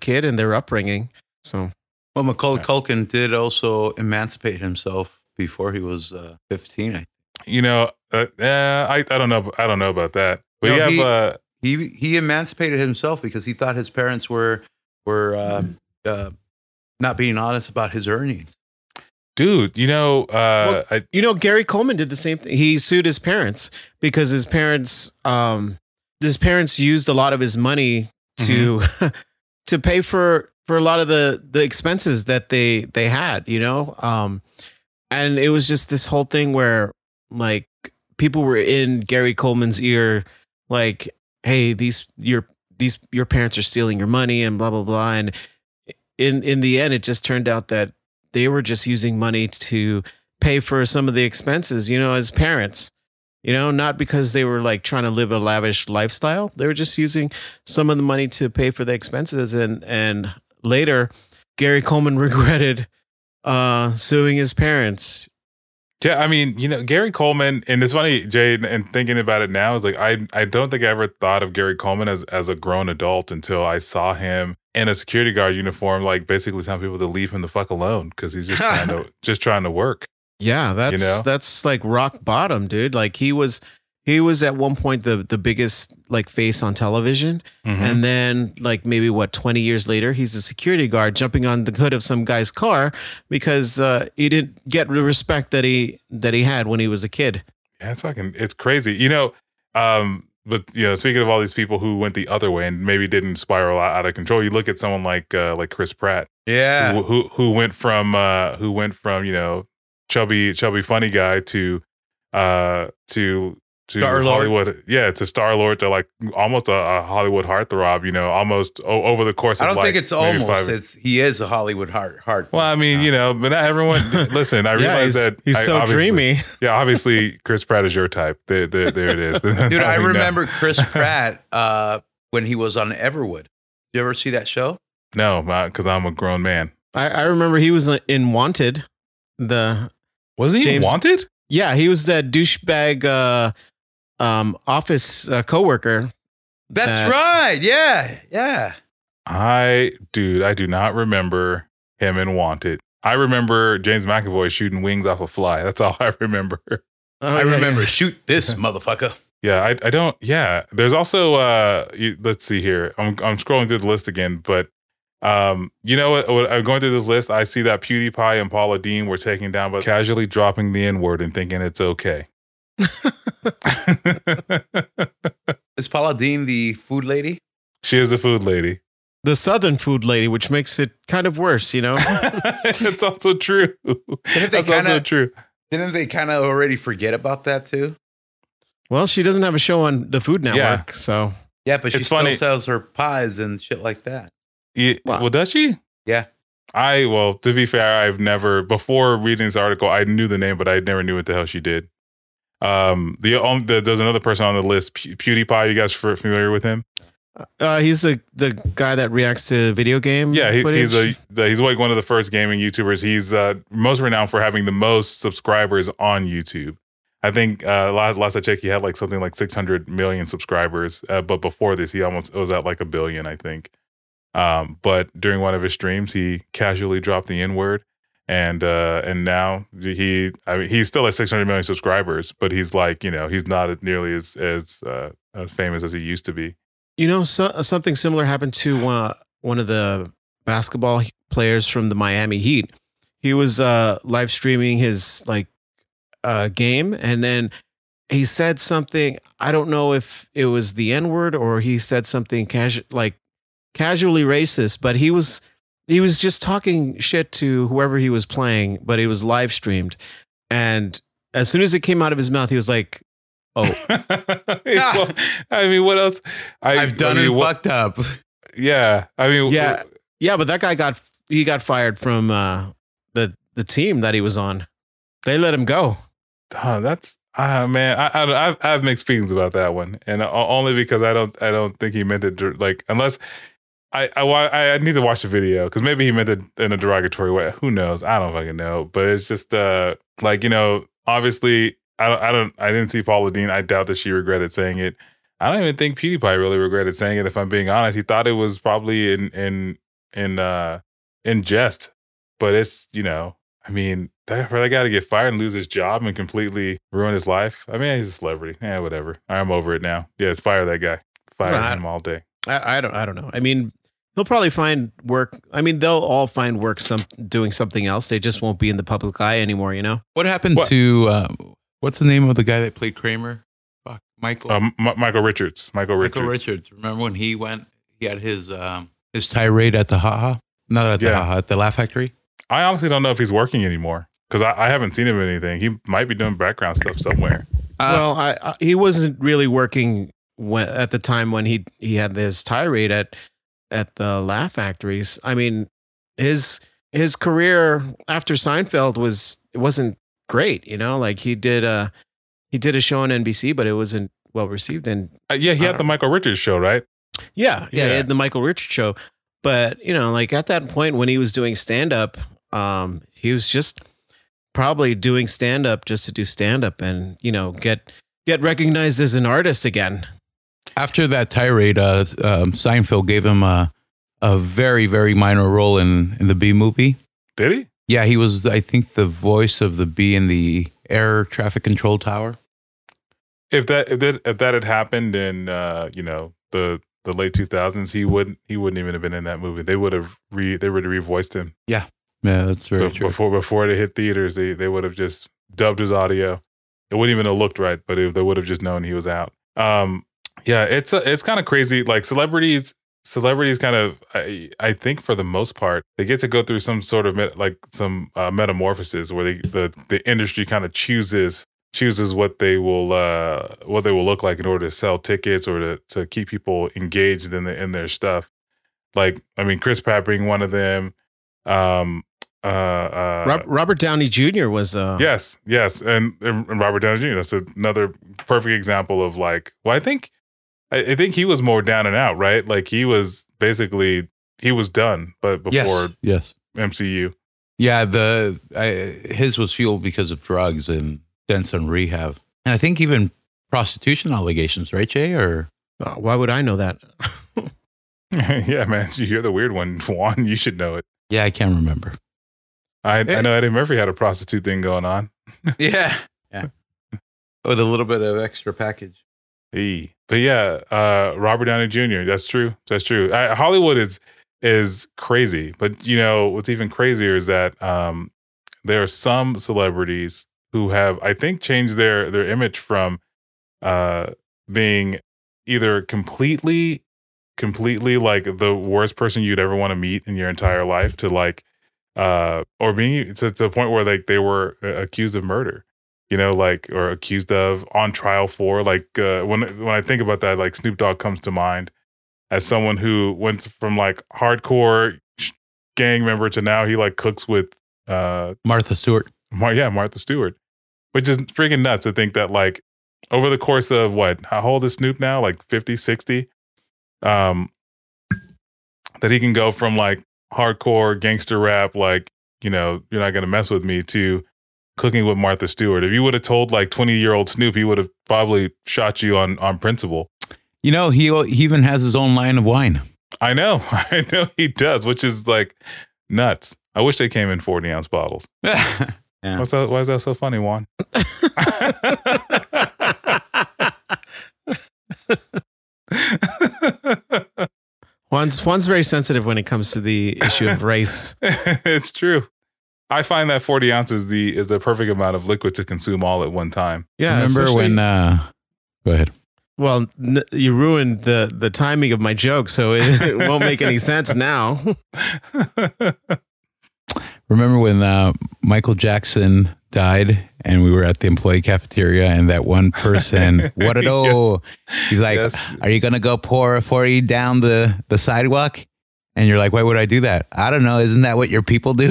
kid and their upbringing. So, well, Macaulay Culkin did also emancipate himself before he was 15. You know, I don't know. I don't know about that. But no, he emancipated himself because he thought his parents were not being honest about his earnings. Dude, you know, Gary Coleman did the same thing. He sued his parents because his parents used a lot of his money to to pay for a lot of the expenses that they had, you know, and it was just this whole thing where, like, people were in Gary Coleman's ear, like, "Hey, your parents are stealing your money," and blah blah blah. And in the end, it just turned out that they were just using money to pay for some of the expenses, you know, as parents, you know, not because they were like trying to live a lavish lifestyle. They were just using some of the money to pay for the expenses. And later, Gary Coleman regretted suing his parents. Yeah, I mean, you know, Gary Coleman, and it's funny, Jay, and thinking about it now, is like I don't think I ever thought of Gary Coleman as a grown adult until I saw him in a security guard uniform, like basically telling people to leave him the fuck alone because he's just trying to work. Yeah, that's, you know? That's like rock bottom, dude. Like he was at one point the biggest like face on television, and then like maybe 20 years later, he's a security guard jumping on the hood of some guy's car because he didn't get the respect that he had when he was a kid. Yeah, it's crazy, you know. But you know, speaking of all these people who went the other way and maybe didn't spiral out of control, you look at someone like Chris Pratt, yeah, who went from you know, chubby funny guy to Hollywood, yeah, to Star-Lord, to like almost a Hollywood heartthrob, you know, almost over the course of life. I don't think it's almost, he is a Hollywood heartthrob. Well, I mean, you know, but not everyone, listen, I realize that. He's so dreamy. Yeah, obviously, Chris Pratt is your type. There it is. Dude, I remember Chris Pratt when he was on Everwood. You ever see that show? No, because I'm a grown man. I remember he was in Wanted. Was he in Wanted? Yeah, he was that douchebag office coworker. That's right. Yeah. Yeah. I do not remember him in Wanted. I remember James McAvoy shooting wings off a fly. That's all I remember. Shoot this motherfucker. Yeah. I don't. Yeah. There's also let's see here. I'm scrolling through the list again, but you know what? I'm going through this list. I see that PewDiePie and Paula Deen were taken down by casually dropping the N-word and thinking it's okay. Is Paula Deen the food lady? She is the food lady. The Southern food lady, which makes it kind of worse, you know? It's also true. Didn't they kind of already forget about that too? Well, she doesn't have a show on the Food Network, so. Yeah, but she sells her pies and shit like that. Yeah, well, does she? Yeah. To be fair, I've never, before reading this article, I knew the name, but I never knew what the hell she did. There's another person on the list, PewDiePie. You guys familiar with him? He's the guy that reacts to video game. Yeah, he's like one of the first gaming YouTubers. He's most renowned for having the most subscribers on YouTube. I think last I checked, he had like something like 600 million subscribers. But before this, he almost was at like a billion, I think. But during one of his streams, he casually dropped the N-word. And now he's still at 600 million subscribers, but he's like, you know, he's not nearly as famous as he used to be. You know, something similar happened to one of the basketball players from the Miami Heat. He was live streaming his game, and then he said something. I don't know if it was the N-word or he said something casually racist, but he was just talking shit to whoever he was playing, but it was live streamed. And as soon as it came out of his mouth, he was like, oh. Well, I mean, what else? Fucked up. Yeah. I mean, yeah. Yeah. But that guy got fired from the team that he was on. They let him go. Man, I have mixed feelings about that one. And only because I don't think he meant it, unless I need to watch the video because maybe he meant it in a derogatory way. Who knows? I don't fucking know. But it's just obviously I didn't see Paula Deen. I doubt that she regretted saying it. I don't even think PewDiePie really regretted saying it. If I'm being honest, he thought it was probably in jest. But it's, you know, I mean, that guy to get fired and lose his job and completely ruin his life. I mean, he's a celebrity. Yeah, whatever. I'm over it now. Yeah, let's fire that guy. Fire him all day. I don't know. I mean, he'll probably find work. I mean, they'll all find work doing something else. They just won't be in the public eye anymore, you know? What happened to, what's the name of the guy that played Kramer? Fuck, Michael. Michael Richards. Michael Richards. Remember when he had his tirade at the HaHa? Not at the HaHa, at the Laugh Factory? I honestly don't know if he's working anymore because I haven't seen him in anything. He might be doing background stuff somewhere. He wasn't really working at the time when he had his tirade at the Laugh Factories. I mean, his career after Seinfeld wasn't great, you know. Like he did a show on NBC, but it wasn't well received. And he had the Michael Richards show, right? Yeah, he had the Michael Richards show. But you know, like at that point when he was doing stand up, he was just probably doing stand up just to do stand up and, you know, get recognized as an artist again. After that tirade, Seinfeld gave him a very, very minor role in the Bee movie. Did he? Yeah, he was, I think, the voice of the Bee in the air traffic control tower. If that had happened in the late 2000s, he wouldn't even have been in that movie. They would have revoiced him. Yeah, yeah, that's very true. Before it hit theaters, they would have just dubbed his audio. It wouldn't even have looked right, but they would have just known he was out. Yeah, it's kind of crazy. Like celebrities kind of, I think for the most part, they get to go through some sort of metamorphosis where the industry kind of chooses what they will look like in order to sell tickets or to keep people engaged in their stuff. Like, I mean, Chris Pratt being one of them. Robert Downey Jr. was yes, and Robert Downey Jr. That's another perfect example of well, I think he was more down and out, right? Like he was done, but before MCU, yeah, his was fueled because of drugs and then some rehab, and I think even prostitution allegations, right, Jay? Or why would I know that? Yeah, man, you're the weird one, Juan. You should know it. Yeah, I can't remember. I know Eddie Murphy had a prostitute thing going on. Yeah. With a little bit of extra package. Hey. But yeah, Robert Downey Jr. That's true. Hollywood is crazy. But, you know, what's even crazier is that there are some celebrities who have, I think, changed their image from being either completely like the worst person you'd ever want to meet in your entire life to or being to the point where they were accused of murder, you know, or accused of on trial for when I think about that, Snoop Dogg comes to mind as someone who went from hardcore gang member to now he cooks with Martha Stewart. Martha Stewart, which is freaking nuts to think that over the course of how old is Snoop now? 50, 60, that he can go from hardcore gangster rap, you're not going to mess with me, to Cooking with Martha Stewart. If you would have told like 20-year-old Snoop, he would have probably shot you on principle. You know, he even has his own line of wine. I know he does, which is like nuts. I wish they came in 40-ounce bottles. Yeah. Why is that so funny, Juan? Juan's very sensitive when it comes to the issue of race. It's true. I find that 40 ounces is the perfect amount of liquid to consume all at one time. Yeah, remember when? Go ahead. Well, you ruined the timing of my joke, so it won't make any sense now. Remember when Michael Jackson died, and we were at the employee cafeteria, and that one person, what it all? Yes. He's like, yes. "Are you gonna go pour a 40 down the sidewalk?" And you're like, "Why would I do that?" I don't know. Isn't that what your people do?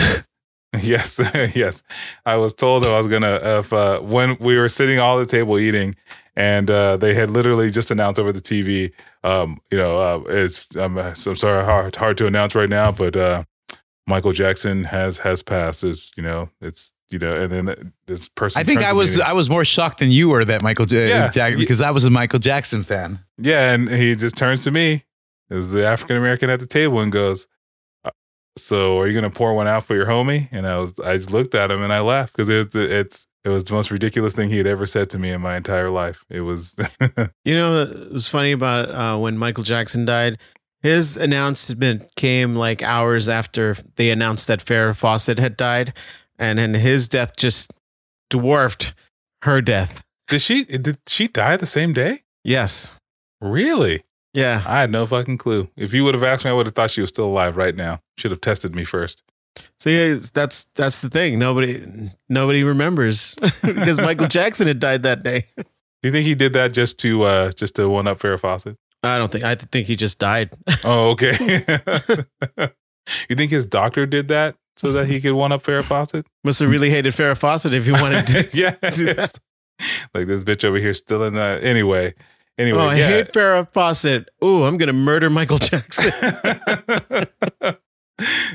Yes, yes. I was told that I was going to, when we were sitting all at the table eating, and they had literally just announced over the TV, I'm sorry, hard to announce right now, but Michael Jackson has passed. And then this person. I think I was more shocked than you were that Michael Jackson, because I was a Michael Jackson fan. Yeah, and he just turns to me as the African-American at the table and goes, "So are you going to pour one out for your homie?" And I just looked at him and I laughed because it was the most ridiculous thing he had ever said to me in my entire life. It was, you know, it was funny about when Michael Jackson died, his announcement came like hours after they announced that Farrah Fawcett had died, and then his death just dwarfed her death. Did she die the same day? Yes. Really? Yeah. I had no fucking clue. If you would have asked me, I would have thought she was still alive right now. Should have tested me first. See, that's the thing. Nobody remembers because Michael Jackson had died that day. Do you think he did that just to one up Farrah Fawcett? I think he just died. Oh, okay. You think his doctor did that so that he could one up Farrah Fawcett? Must have really hated Farrah Fawcett if he wanted to do that. Like this bitch over here still in that. Anyway, oh, I hate Farrah Fawcett. Ooh, I'm going to murder Michael Jackson.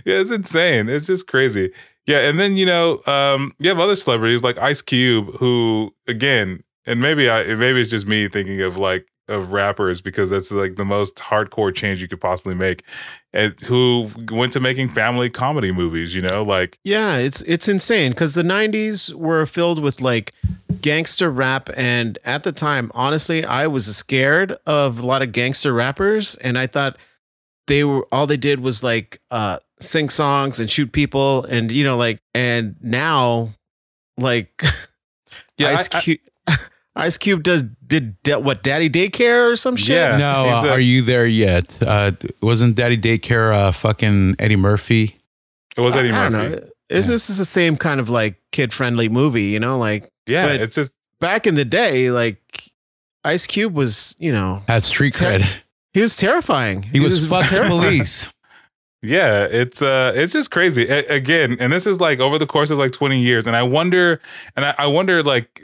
Yeah, it's insane. It's just crazy. Yeah, and then, you have other celebrities like Ice Cube who, again, and maybe it's just me thinking of rappers because that's like the most hardcore change you could possibly make, and who went to making family comedy movies, Yeah, it's insane because the 90s were filled with like gangster rap, and at the time, honestly, I was scared of a lot of gangster rappers, and I thought all they did was like sing songs and shoot people, and and now like Ice Cube did Daddy Daycare or some shit? Yeah. No, are you there yet? Wasn't Daddy Daycare fucking Eddie Murphy? It was Eddie Murphy. I don't know. This is the same kind of like kid-friendly movie, Yeah, it's just back in the day, like Ice Cube was, had street cred. He was terrifying. He was fucking police. Yeah, it's just crazy. Again, and this is like over the course of like 20 years, and I wonder like,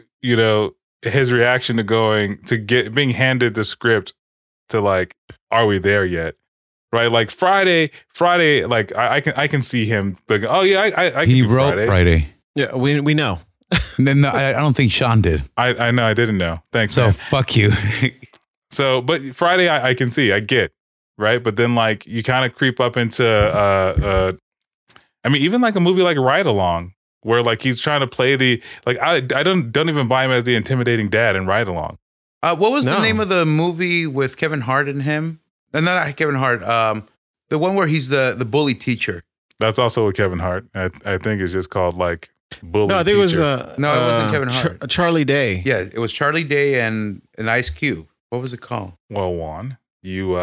his reaction to being handed the script to like, are we there yet? Right? Like Friday, like I can see him thinking, oh yeah, I can do Friday. He wrote Friday. Yeah, we know. No, I don't think Sean did. I know. I didn't know. Thanks. So man. Fuck you. So, but Friday I can see, I get right. But then like you kind of creep up into, even like a movie like Ride Along, where like he's trying to play the like I don't even buy him as the intimidating dad in Ride Along. What was the name of the movie with Kevin Hart in him? And not Kevin Hart. The one where he's the bully teacher. That's also with Kevin Hart. I think it's just called like Bully. No, I think teacher. It was it wasn't Kevin Hart. Charlie Day. Yeah, it was Charlie Day and an Ice Cube. What was it called? Well, Juan, you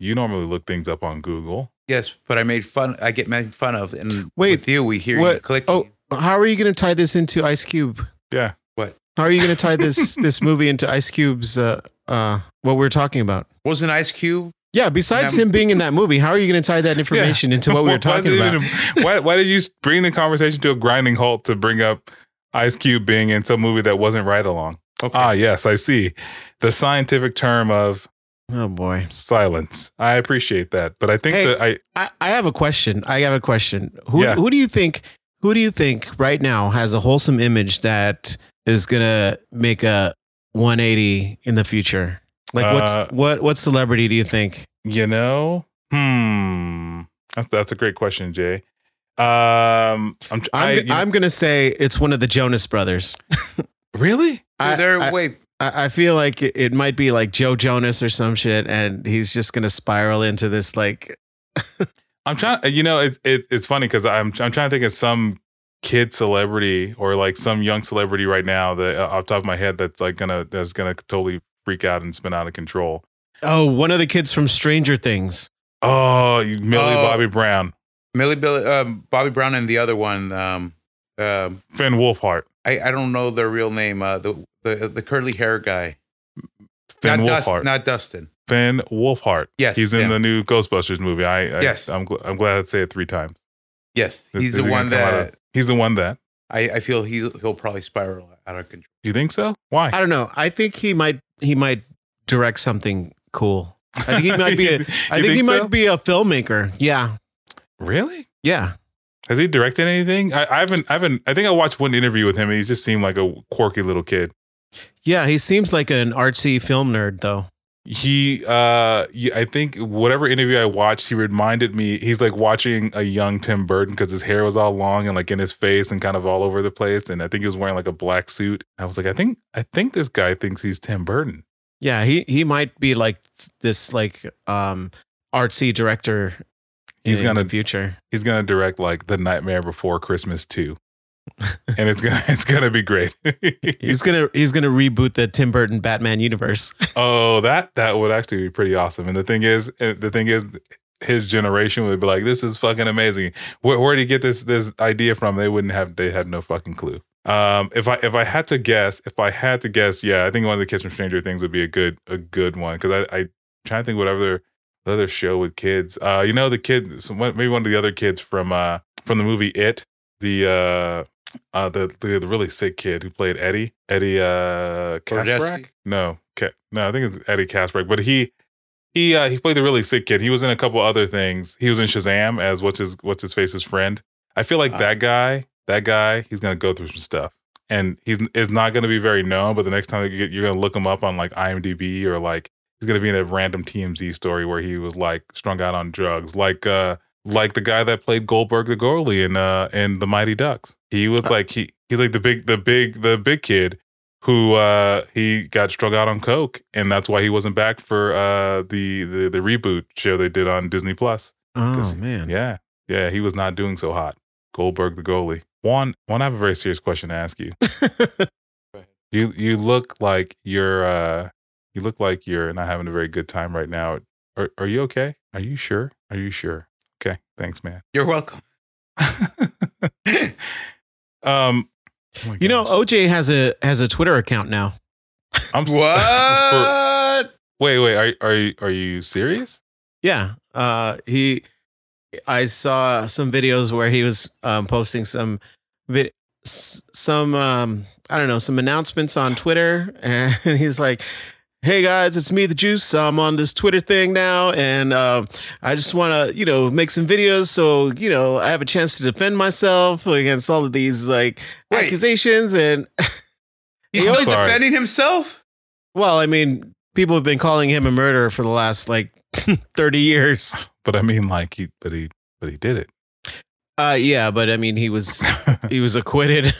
normally look things up on Google. Yes, but I get made fun of. And with you, we hear you clicking. Oh. How are you going to tie this into Ice Cube? Yeah. What? How are you going to tie this movie into Ice Cube's, what we're talking about? Wasn't Ice Cube? Yeah. Besides him being in that movie, how are you going to tie that information into what we were talking about? Why did you bring the conversation to a grinding halt to bring up Ice Cube being in some movie that wasn't Ride Along? Okay. Ah, yes. I see. The scientific term of... Oh boy. Silence. I appreciate that. But I think I have a question. Who do you think... Who do you think right now has a wholesome image that is going to make a 180 in the future? Like what celebrity do you think? You know? That's a great question, Jay. I'm going to say it's one of the Jonas Brothers. Really? I feel like it might be like Joe Jonas or some shit, and he's just going to spiral into this like. I'm trying. You know, it's funny because I'm trying to think of some kid celebrity or like some young celebrity right now that off the top of my head that's gonna totally freak out and spin out of control. Oh, one of the kids from Stranger Things. Oh, Millie Bobby Brown. Bobby Brown, and the other one, Finn Wolfhard. I don't know their real name. The curly hair guy. Finn Wolfhard. Not Dustin. Finn Wolfhard. Yes, he's in the new Ghostbusters movie. I'm glad I said it 3 times. Yes, he's the one that I feel he'll probably spiral out of control. You think so? Why? I don't know. I think he might direct something cool. I think he might be might be a filmmaker. Yeah. Really? Yeah. Has he directed anything? I haven't. I think I watched one interview with him, and he just seemed like a quirky little kid. Yeah, he seems like an artsy film nerd, though. I think whatever interview I watched, he reminded me, he's like watching a young Tim Burton because his hair was all long and like in his face and kind of all over the place. And I think he was wearing like a black suit. I was like, I think this guy thinks he's Tim Burton. Yeah, he might be like this like artsy director in the future. He's going to direct like The Nightmare Before Christmas 2. And it's gonna be great. he's gonna reboot the Tim Burton Batman universe. Oh, that would actually be pretty awesome. And the thing is, his generation would be like, "This is fucking amazing. Where did he get this idea from?" They wouldn't have. They had no fucking clue. If I had to guess, yeah, I think one of the kids from Stranger Things would be a good one because I trying to think whatever the other show with kids. You know, the kid, maybe one of the other kids from the movie It. The really sick kid who played Eddie Kasparack? No, I think it's Eddie Kasparack. But he played the really sick kid. He was in a couple other things. He was in Shazam as what's his face's friend. I feel like that guy, he's gonna go through some stuff, and it's not gonna be very known. But the next time you're gonna look him up on like IMDb, or like he's gonna be in a random TMZ story where he was like strung out on drugs, like the guy that played Goldberg the goalie in The Mighty Ducks. He was like he's like the big kid who he got strung out on coke, and that's why he wasn't back for the reboot show they did on Disney Plus. Oh man, yeah, he was not doing so hot. Goldberg the goalie. Juan, I have a very serious question to ask you. You look like you're not having a very good time right now. Are you okay? Are you sure? Are you sure? Okay, thanks, man. You're welcome. You know, OJ has a Twitter account now. What? Wait. Are you serious? Yeah. I saw some videos where he was posting some announcements on Twitter, and he's like, "Hey guys, it's me, the Juice. I'm on this Twitter thing now, and I just want to, make some videos so I have a chance to defend myself against all of these like accusations." And he's always defending himself. Well, I mean, people have been calling him a murderer for the last like 30 years. But I mean, like he did it. Yeah, but I mean, he was acquitted.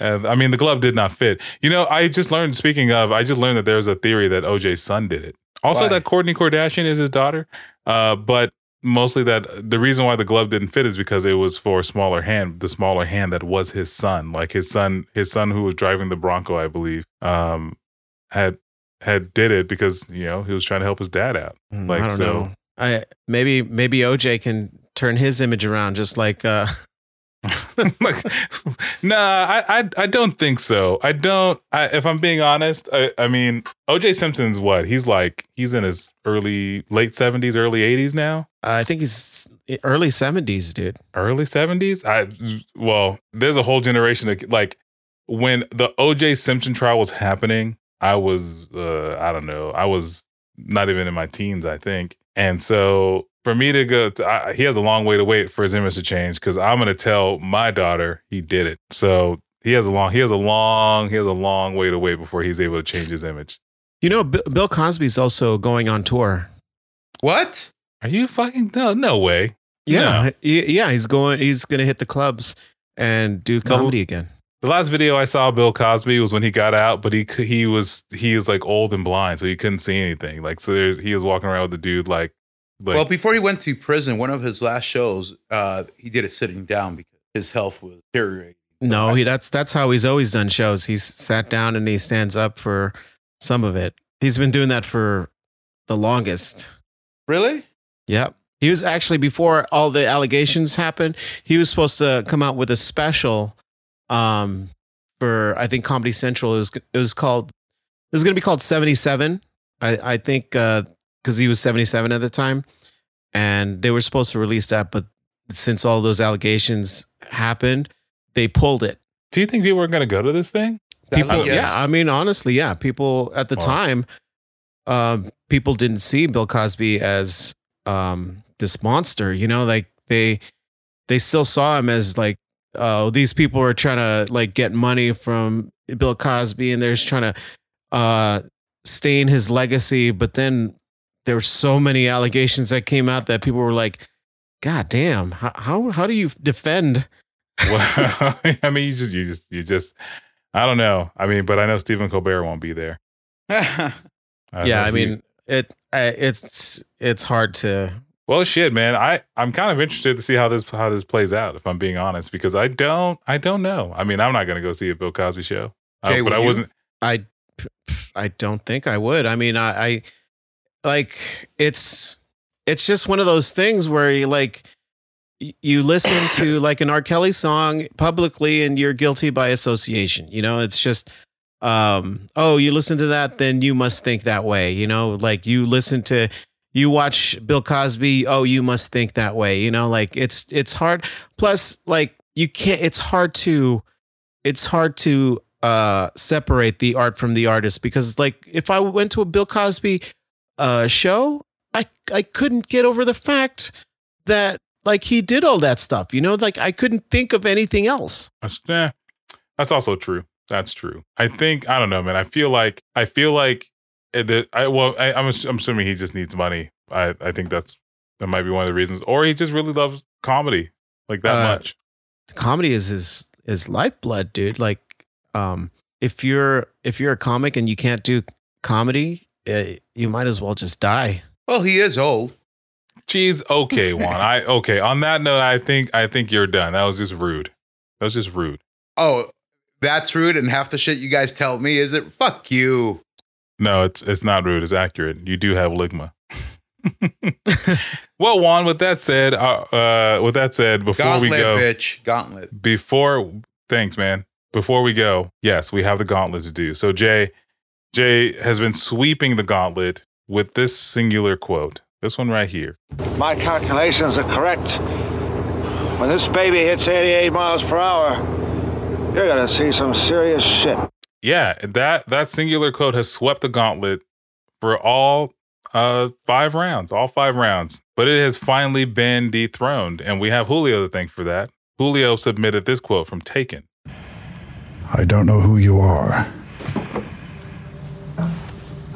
I mean, the glove did not fit. You know, I just learned that there's a theory that OJ's son did it. Also, why? That Kourtney Kardashian is his daughter. But mostly that the reason why the glove didn't fit is because it was for the smaller hand that was his son. Like his son who was driving the Bronco, I believe, had did it because, he was trying to help his dad out. Like, I don't know. Maybe OJ can turn his image around just like, Like, nah, I don't think so. If I'm being honest, I mean, OJ Simpson's what? He's like, he's in his late 70s, early 80s now. I think he's early 70s, dude. Early 70s? Well, there's a whole generation of, like, when the OJ Simpson trial was happening, I was, I don't know, I was not even in my teens, I think. And so for me to go, he has a long way to wait for his image to change, because I'm going to tell my daughter he did it. So he has a long way to wait before he's able to change his image. You know, Bill Cosby's also going on tour. What? Are you fucking? No way. Yeah. No. Yeah. He's going to hit the clubs and do comedy again. The last video I saw of Bill Cosby was when he got out, but he is like old and blind, so he couldn't see anything. Like, so he was walking around with the dude like. Well, before he went to prison, one of his last shows, he did it sitting down because his health was deteriorating. No, that's how he's always done shows. He's sat down and he stands up for some of it. He's been doing that for the longest. Really? Yep. He was actually, before all the allegations happened, he was supposed to come out with a special. For, I think, Comedy Central, it was going to be called 77. I think, cause he was 77 at the time, and they were supposed to release that. But since all those allegations happened, they pulled it. Do you think people were going to go to this thing? People, yeah. I mean, honestly, yeah. People at the time, people didn't see Bill Cosby as, this monster, you know, like they still saw him as like, these people are trying to like get money from Bill Cosby, and they're just trying to stain his legacy. But then there were so many allegations that came out that people were like, "God damn, how do you defend?" Well, I mean, you just I don't know. I mean, but I know Stephen Colbert won't be there. It's hard to. Well, shit, man. I'm kind of interested to see how this plays out, if I'm being honest, because I don't know. I mean, I'm not going to go see a Bill Cosby show, Jay, but I wouldn't. I don't think I would. I mean, I like it's just one of those things where you like you listen to like an R. Kelly song publicly and you're guilty by association. You know, it's just, oh, you listen to that, then you must think that way. You know, like you listen to. You watch Bill Cosby, oh, you must think that way. You know, like it's hard. Plus, like you can't. It's hard to separate the art from the artist, because like if I went to a Bill Cosby show, I couldn't get over the fact that like he did all that stuff. You know, like I couldn't think of anything else. That's also true. That's true. I don't know, man. I feel like. I'm assuming he just needs money. I think that might be one of the reasons, or he just really loves comedy like that much. Comedy is his lifeblood, dude. Like, if you're a comic and you can't do comedy, you might as well just die. Well, he is old. Jeez, okay, Juan. On that note, I think you're done. That was just rude. Oh, that's rude. And half the shit you guys tell me is it. Fuck you. No, it's not rude. It's accurate. You do have ligma. Well, Juan, with that said, before gauntlet, we go, bitch, gauntlet. Thanks, man. Before we go, yes, we have the gauntlet to do. So Jay has been sweeping the gauntlet with this singular quote. This one right here. My calculations are correct. When this baby hits 88 miles per hour, you're gonna see some serious shit. Yeah, that singular quote has swept the gauntlet for all 5 rounds, but it has finally been dethroned. And we have Julio to thank for that. Julio submitted this quote from Taken. I don't know who you are.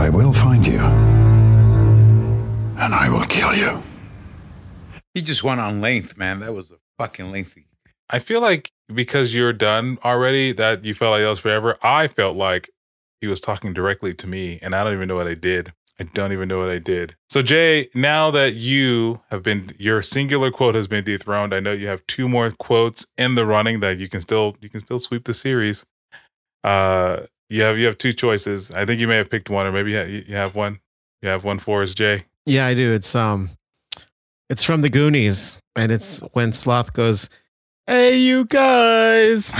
I will find you. And I will kill you. He just went on length, man. That was a fucking lengthy. I feel like because you're done already, that you felt like that was forever. I felt like he was talking directly to me, and I don't even know what I did. So Jay, now that your singular quote has been dethroned, I know you have 2 more quotes in the running that you can still sweep the series. You have 2 choices. I think you may have picked one, or maybe you have one for us, Jay. Yeah, I do. It's It's from the Goonies, and it's when Sloth goes, "Hey, you guys!"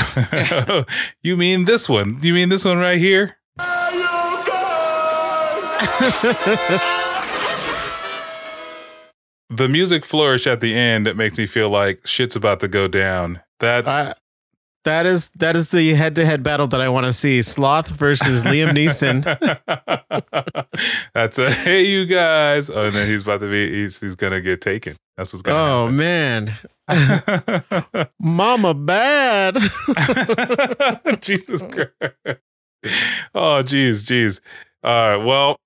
You mean this one? You mean this one right here? Hey, you guys! The music flourish at the end that makes me feel like shit's about to go down. That's that is the head-to-head battle that I want to see: Sloth versus Liam Neeson. That's a hey, you guys! Oh, and then he's about to be he's gonna get taken. That's what's gonna happen. Oh man, Mama bad. Jesus Christ! Oh geez. All right, well,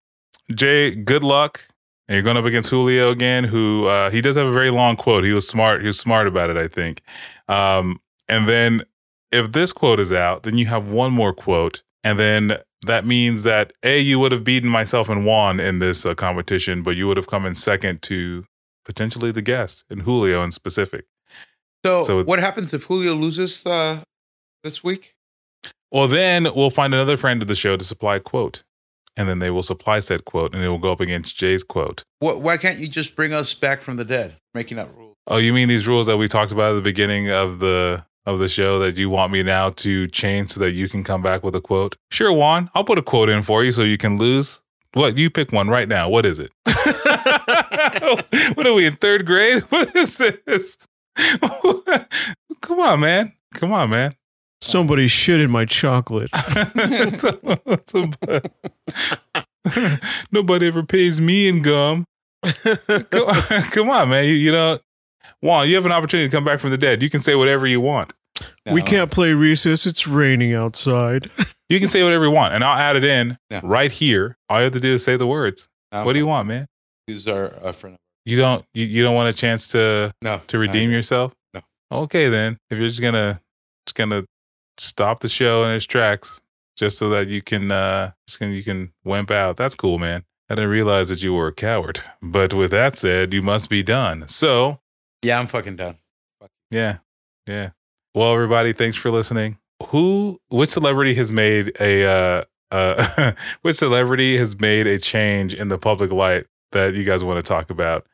Jay, good luck. And you're going up against Julio again, who he does have a very long quote. He was smart. He was smart about it, I think. And then if this quote is out, then you have one more quote. And then that means that, A, you would have beaten myself and Juan in this competition, but you would have come in second to potentially the guest and Julio in specific. So what happens if Julio loses this week? Well, then we'll find another friend of the show to supply a quote. And then they will supply said quote, and it will go up against Jay's quote. Why can't you just bring us back from the dead, making up rules? Oh, you mean these rules that we talked about at the beginning of the show that you want me now to change so that you can come back with a quote? Sure, Juan, I'll put a quote in for you so you can lose. What? You pick one right now. What is it? What are we, in third grade? What is this? Come on, man. Somebody shit in my chocolate. Nobody ever pays me in gum. Come on, man. You know, Juan, you have an opportunity to come back from the dead. You can say whatever you want. No. We can't play recess. It's raining outside. You can say whatever you want, and I'll add it in right here. All you have to do is say the words. What do you want, man? Who's our friend? You don't want a chance to redeem yourself? No. Okay, then. If you're just gonna stop the show in its tracks just so that you can wimp out. That's cool, man. I didn't realize that you were a coward. But with that said, you must be done. So yeah, I'm fucking done. Yeah. Well, everybody, thanks for listening. Which celebrity has made a change in the public light that you guys want to talk about?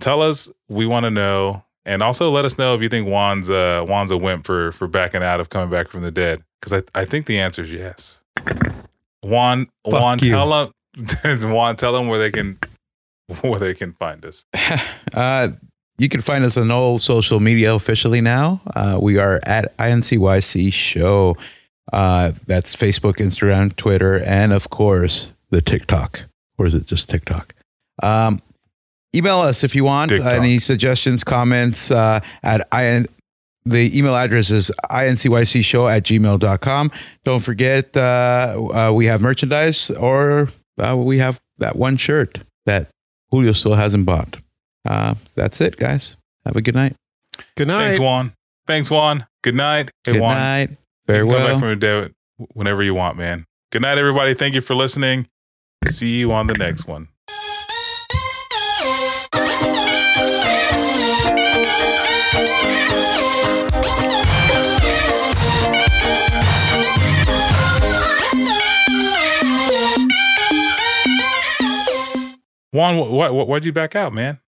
Tell us. We want to know. And also let us know if you think Juan's a wimp for backing out of coming back from the dead. Because I think the answer is yes. Juan, tell them where they can find us. You can find us on all social media officially now. We are at INCYC Show. That's Facebook, Instagram, Twitter, and of course the TikTok. Or is it just TikTok? Email us if you want any suggestions, comments the email address is incycshow@gmail.com. Don't forget, we have merchandise or we have that one shirt that Julio still hasn't bought. That's it, guys. Have a good night. Good night. Thanks, Juan. Good night. Hey, Juan. Good night. Very well. Come back from the dead whenever you want, man. Good night, everybody. Thank you for listening. See you on the next one. Juan, why'd you back out, man?